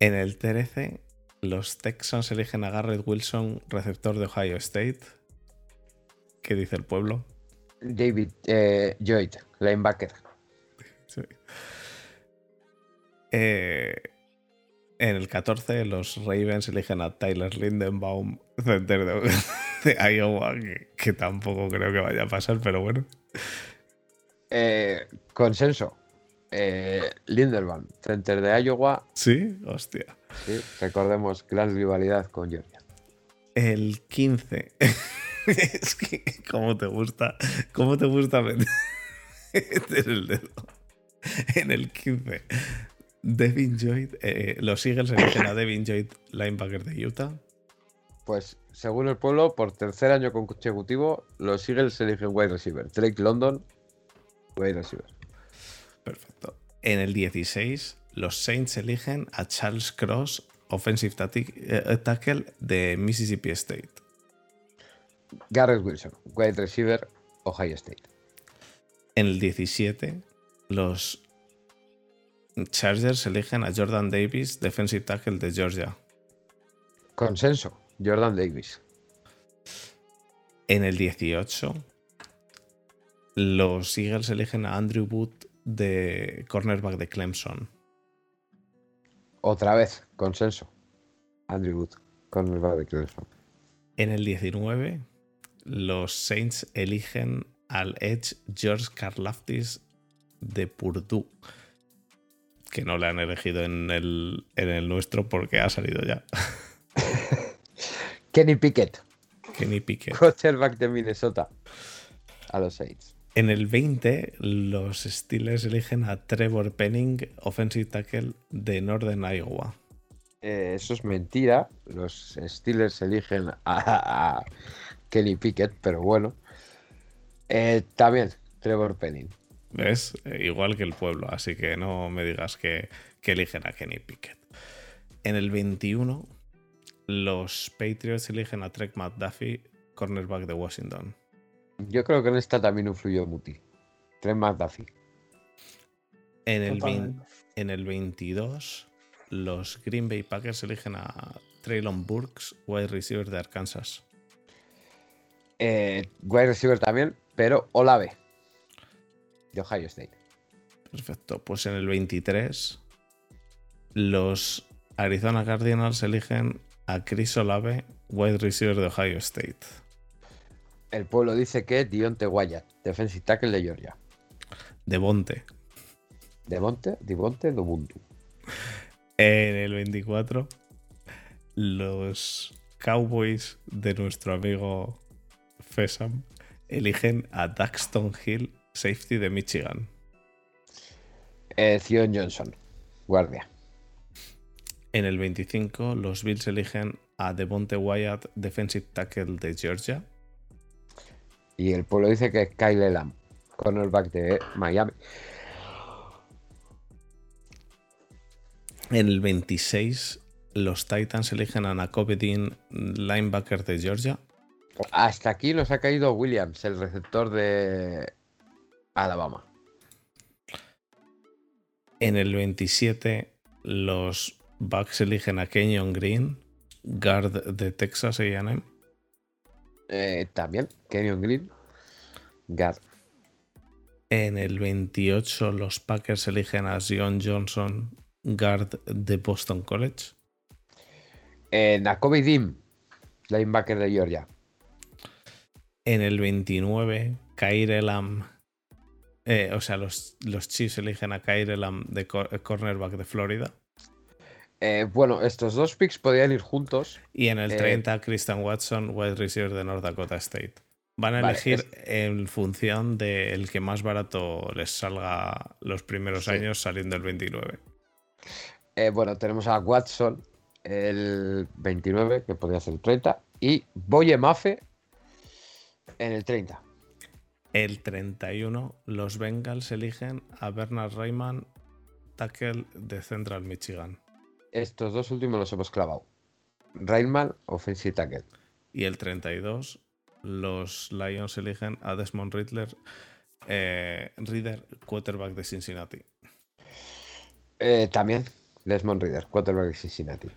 En el 13, los Texans eligen a Garrett Wilson, receptor de Ohio State. ¿Qué dice el pueblo? David Lloyd, linebacker. Sí. En el 14, los Ravens eligen a Tyler Linderbaum, center de Iowa, que tampoco creo que vaya a pasar, pero bueno. Consenso. Linderbaum, center de Iowa. Sí, hostia. Sí, recordemos gran rivalidad con Georgia. El 15. Es que cómo te gusta meter el dedo. En el 15. Devin Lloyd, los Eagles eligen a Devin Lloyd, linebacker de Utah. Pues según el pueblo, por tercer año consecutivo, los Eagles eligen wide receiver. Drake London, wide receiver. Perfecto. En el 16, los Saints eligen a Charles Cross, offensive tackle de Mississippi State. Garrett Wilson, wide receiver, Ohio State. En el 17, los Chargers eligen a Jordan Davis, defensive tackle de Georgia. Consenso, Jordan Davis. En el 18, los Eagles eligen a Andrew Booth, de cornerback de Clemson. Otra vez, consenso. Andrew Booth, cornerback de Clemson. En el 19, los Saints eligen al edge George Karlaftis de Purdue, que no le han elegido en el nuestro porque ha salido ya. Kenny Pickett. Quarterback de Minnesota. A los Saints. En el 20, los Steelers eligen a Trevor Penning, offensive tackle de Northern Iowa. Eso es mentira. Los Steelers eligen a Kenny Pickett, pero bueno. También Trevor Penning. ¿Ves? Igual que el pueblo, así que no me digas que eligen a Kenny Pickett. En el 21, los Patriots eligen a Trek McDuffie, cornerback de Washington. Yo creo que en esta también influyó Muti. Trek McDuffie. En el 22, los Green Bay Packers eligen a Traylon Burks, wide receiver de Arkansas. Wide receiver también, pero Olave. De Ohio State. Perfecto. Pues en el 23, los Arizona Cardinals eligen a Chris Olave, wide receiver de Ohio State. El pueblo dice que Dionte Wyatt, defensive tackle de Georgia. Devonte Dobuntu. En el 24, los Cowboys de nuestro amigo Fesam eligen a Daxton Hill, safety de Michigan. Zion Johnson, guardia. En el 25, los Bills eligen a Devonte Wyatt, defensive tackle de Georgia. Y el pueblo dice que es Kyle Lamb, cornerback de Miami. En el 26, los Titans eligen a Nakobe Dean, linebacker de Georgia. Hasta aquí nos ha caído Williams, el receptor de Alabama. En el 27, los Bucks eligen a Kenyon Green, guard de Texas A&M. También Kenyon Green, guard. En el 28, los Packers eligen a Zion Johnson, guard de Boston College. Nakobe Dean, linebacker de Georgia. En el 29, Kyrie Lamb. Los Chiefs eligen a Kyrie Lamb de cornerback de Florida. Bueno, estos dos picks podían ir juntos. Y en el 30, Christian Watson, wide receiver de North Dakota State. Van a elegir en función del que más barato les salga los primeros años saliendo el 29. Tenemos a Watson el 29, que podría ser el 30, y Boye Mafe en el 30. El 31, los Bengals eligen a Bernard Rayman, tackle de Central Michigan. Estos dos últimos los hemos clavado. Rayman, offensive tackle. Y el 32, los Lions eligen a Desmond Ridder, quarterback de Cincinnati. También Desmond Ridder, quarterback de Cincinnati.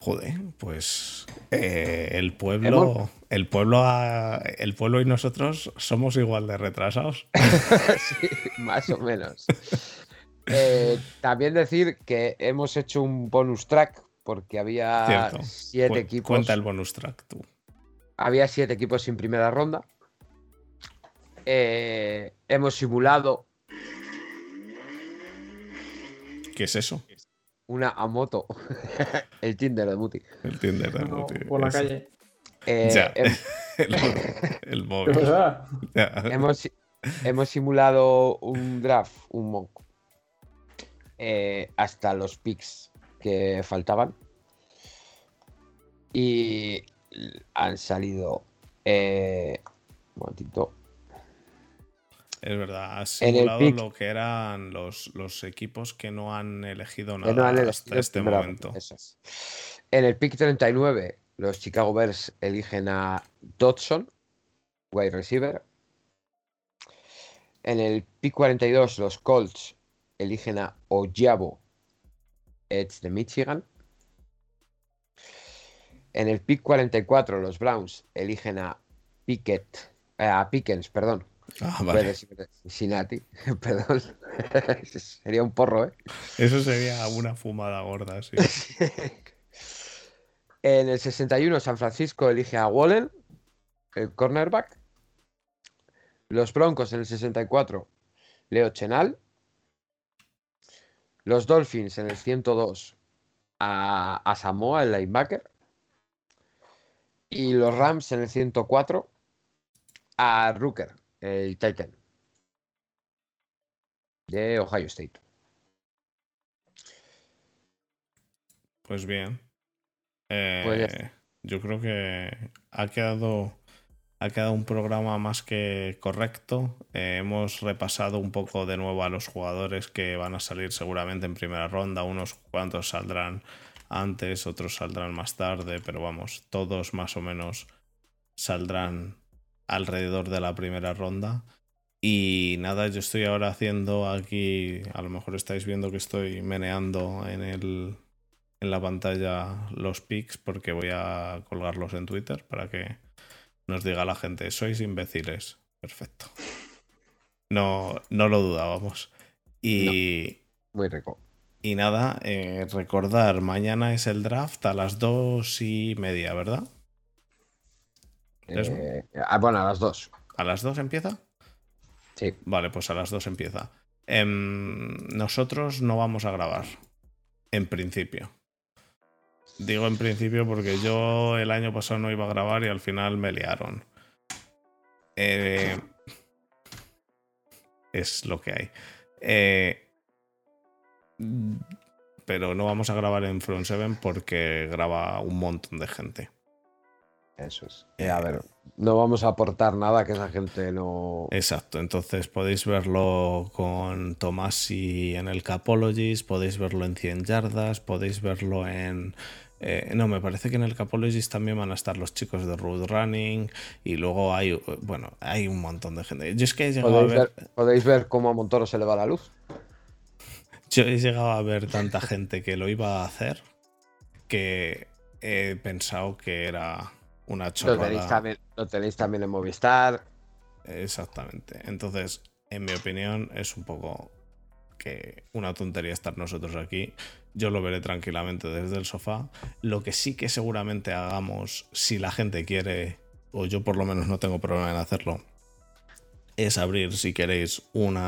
Joder, pues el pueblo y nosotros somos igual de retrasados. Sí, más o menos. También decir que hemos hecho un bonus track porque había siete equipos. Cuenta el bonus track tú. Había 7 equipos sin primera ronda. Hemos simulado. ¿Qué es eso? Una moto. El Tinder de Muti. El Tinder de Muti. No, por la calle. Ya. El móvil. Ya. Hemos simulado un draft, un mock. Hasta los picks que faltaban. Y han salido. Un momentito. Es verdad, has simulado lo que eran los equipos que no han elegido nada hasta este momento. En el pick 39, los Chicago Bears eligen a Dodson, wide receiver. En el pick 42, los Colts eligen a Ojabo, edge de Michigan. En el pick 44, los Browns eligen a Pickens, perdón. Ah, vale. Cincinnati, perdón. Sería un porro, ¿eh? Eso sería una fumada gorda, sí. En el 61, San Francisco elige a Wallen, el cornerback. Los Broncos en el 64, Leo Chenal. Los Dolphins en el 102, a Samoa, el linebacker. Y los Rams en el 104, a Rooker, el Titan de Ohio State. Pues bien. Yo creo que ha quedado un programa más que correcto. Hemos repasado un poco de nuevo a los jugadores que van a salir seguramente en primera ronda. Unos cuantos saldrán antes, otros saldrán más tarde, pero vamos, todos más o menos saldrán alrededor de la primera ronda. Y nada, yo estoy ahora haciendo aquí, a lo mejor estáis viendo que estoy meneando en la pantalla los picks, porque voy a colgarlos en Twitter para que nos diga la gente, sois imbéciles. Perfecto. No lo dudábamos. Y no, muy rico. Y nada, recordar, mañana es el draft a las 2:30, ¿verdad? Bueno, a las 2. ¿A las 2 empieza? Sí. Vale, pues a las 2 empieza. Nosotros no vamos a grabar. En principio. Digo en principio porque yo el año pasado no iba a grabar y al final me liaron. Es lo que hay. Pero no vamos a grabar en Front 7 porque graba un montón de gente. Eso es. A ver, no vamos a aportar nada que esa gente no... Exacto, entonces podéis verlo con Tomasi en el Capologist, podéis verlo en 100 yardas, podéis verlo en... no, me parece que en el Capologist también van a estar los chicos de Road Running y luego hay... Bueno, hay un montón de gente. Yo es que he llegado a ver... ¿Podéis ver cómo a Montoro se le va la luz? Yo he llegado a ver tanta gente que lo iba a hacer que he pensado que era... Una chorrada. Lo tenéis también en Movistar. Exactamente. Entonces, en mi opinión, es un poco que una tontería estar nosotros aquí. Yo lo veré tranquilamente desde el sofá. Lo que sí que seguramente hagamos, si la gente quiere, o yo por lo menos no tengo problema en hacerlo, es abrir, si queréis, un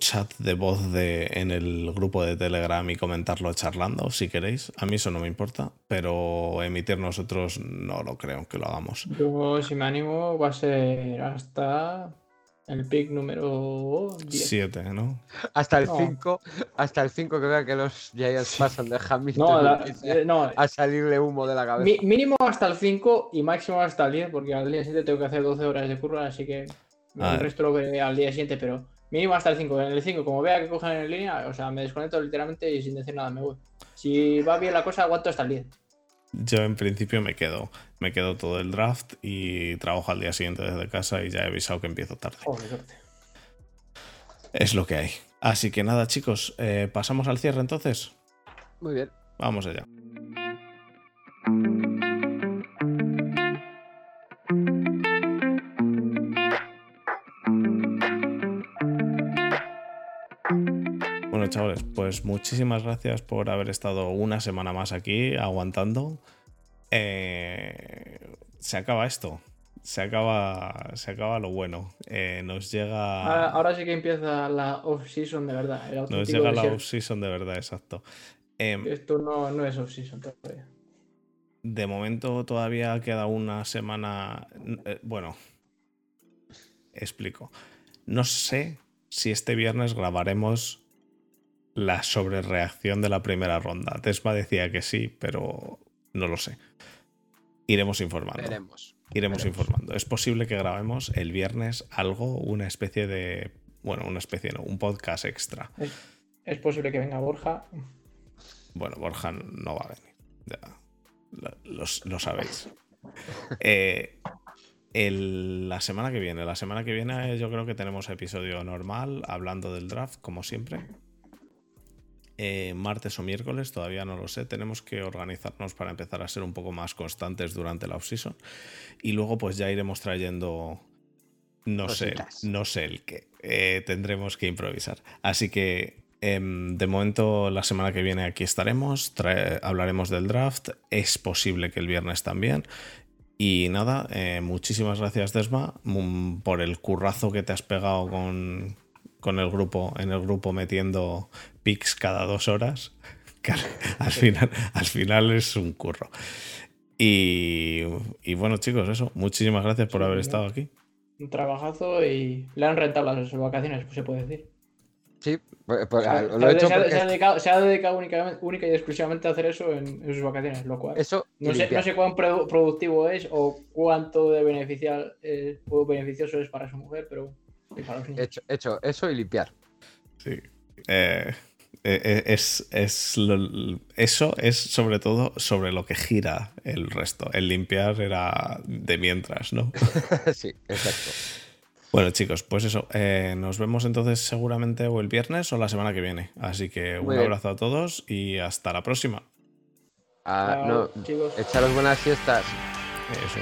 chat de voz en el grupo de Telegram y comentarlo charlando, si queréis. A mí eso no me importa, pero emitir nosotros no lo creo que lo hagamos. Yo, si me animo, va a ser hasta el pick número 10. 7, ¿no? Hasta el 5, que vea que los Giants pasan de Hamilton a salirle humo de la cabeza. Mínimo hasta el 5 y máximo hasta el 10, porque al día 7 tengo que hacer 12 horas de curva, así que el resto lo veré al día 7, pero... Mínimo hasta el 5. En el 5, como vea que cojan en línea, o sea, me desconecto literalmente y sin decir nada me voy. Si va bien la cosa, aguanto hasta el 10. Yo en principio me quedo. Me quedo todo el draft y trabajo al día siguiente desde casa y ya he avisado que empiezo tarde. Es lo que hay. Así que nada, chicos, pasamos al cierre entonces. Muy bien. Vamos allá. Bueno, chavales, pues muchísimas gracias por haber estado una semana más aquí aguantando. Se acaba esto. Se acaba lo bueno. Nos llega... Ahora sí que empieza la off-season de verdad. Nos llega la off-season de verdad, exacto. Esto no es off-season todavía. De momento todavía queda una semana... Bueno, explico. No sé si este viernes grabaremos la sobrereacción de la primera ronda. Desma decía que sí, pero no lo sé. Iremos informando. Iremos informando. Es posible que grabemos el viernes algo, una especie de... Bueno, una especie no, un podcast extra. Es posible que venga Borja. Bueno, Borja no va a venir. Ya, lo sabéis. La semana que viene yo creo que tenemos episodio normal, hablando del draft, como siempre. Martes o miércoles, todavía no lo sé. Tenemos que organizarnos para empezar a ser un poco más constantes durante la off-season. Y luego pues ya iremos trayendo, no sé el qué. Tendremos que improvisar. Así que de momento la semana que viene aquí estaremos. Hablaremos del draft. Es posible que el viernes también. Y nada, muchísimas gracias, Desma, por el currazo que te has pegado con el grupo, en el grupo metiendo picks cada 2 horas, que al final es un curro. Y bueno, chicos, eso, muchísimas gracias por haber estado aquí. Un trabajazo, y le han rentado las vacaciones, pues se puede decir. Sí, pues, se ha dedicado única y exclusivamente a hacer eso en sus vacaciones, lo cual no sé cuán productivo es o cuánto de beneficioso es para su mujer, pero para los niños. Hecho eso y limpiar. Sí. Eso es sobre todo sobre lo que gira el resto. El limpiar era de mientras, ¿no? Sí, exacto. Bueno, chicos, pues eso, nos vemos entonces seguramente o el viernes o la semana que viene. Así que un abrazo a todos y hasta la próxima. Chicos, echaros buenas fiestas. Eso.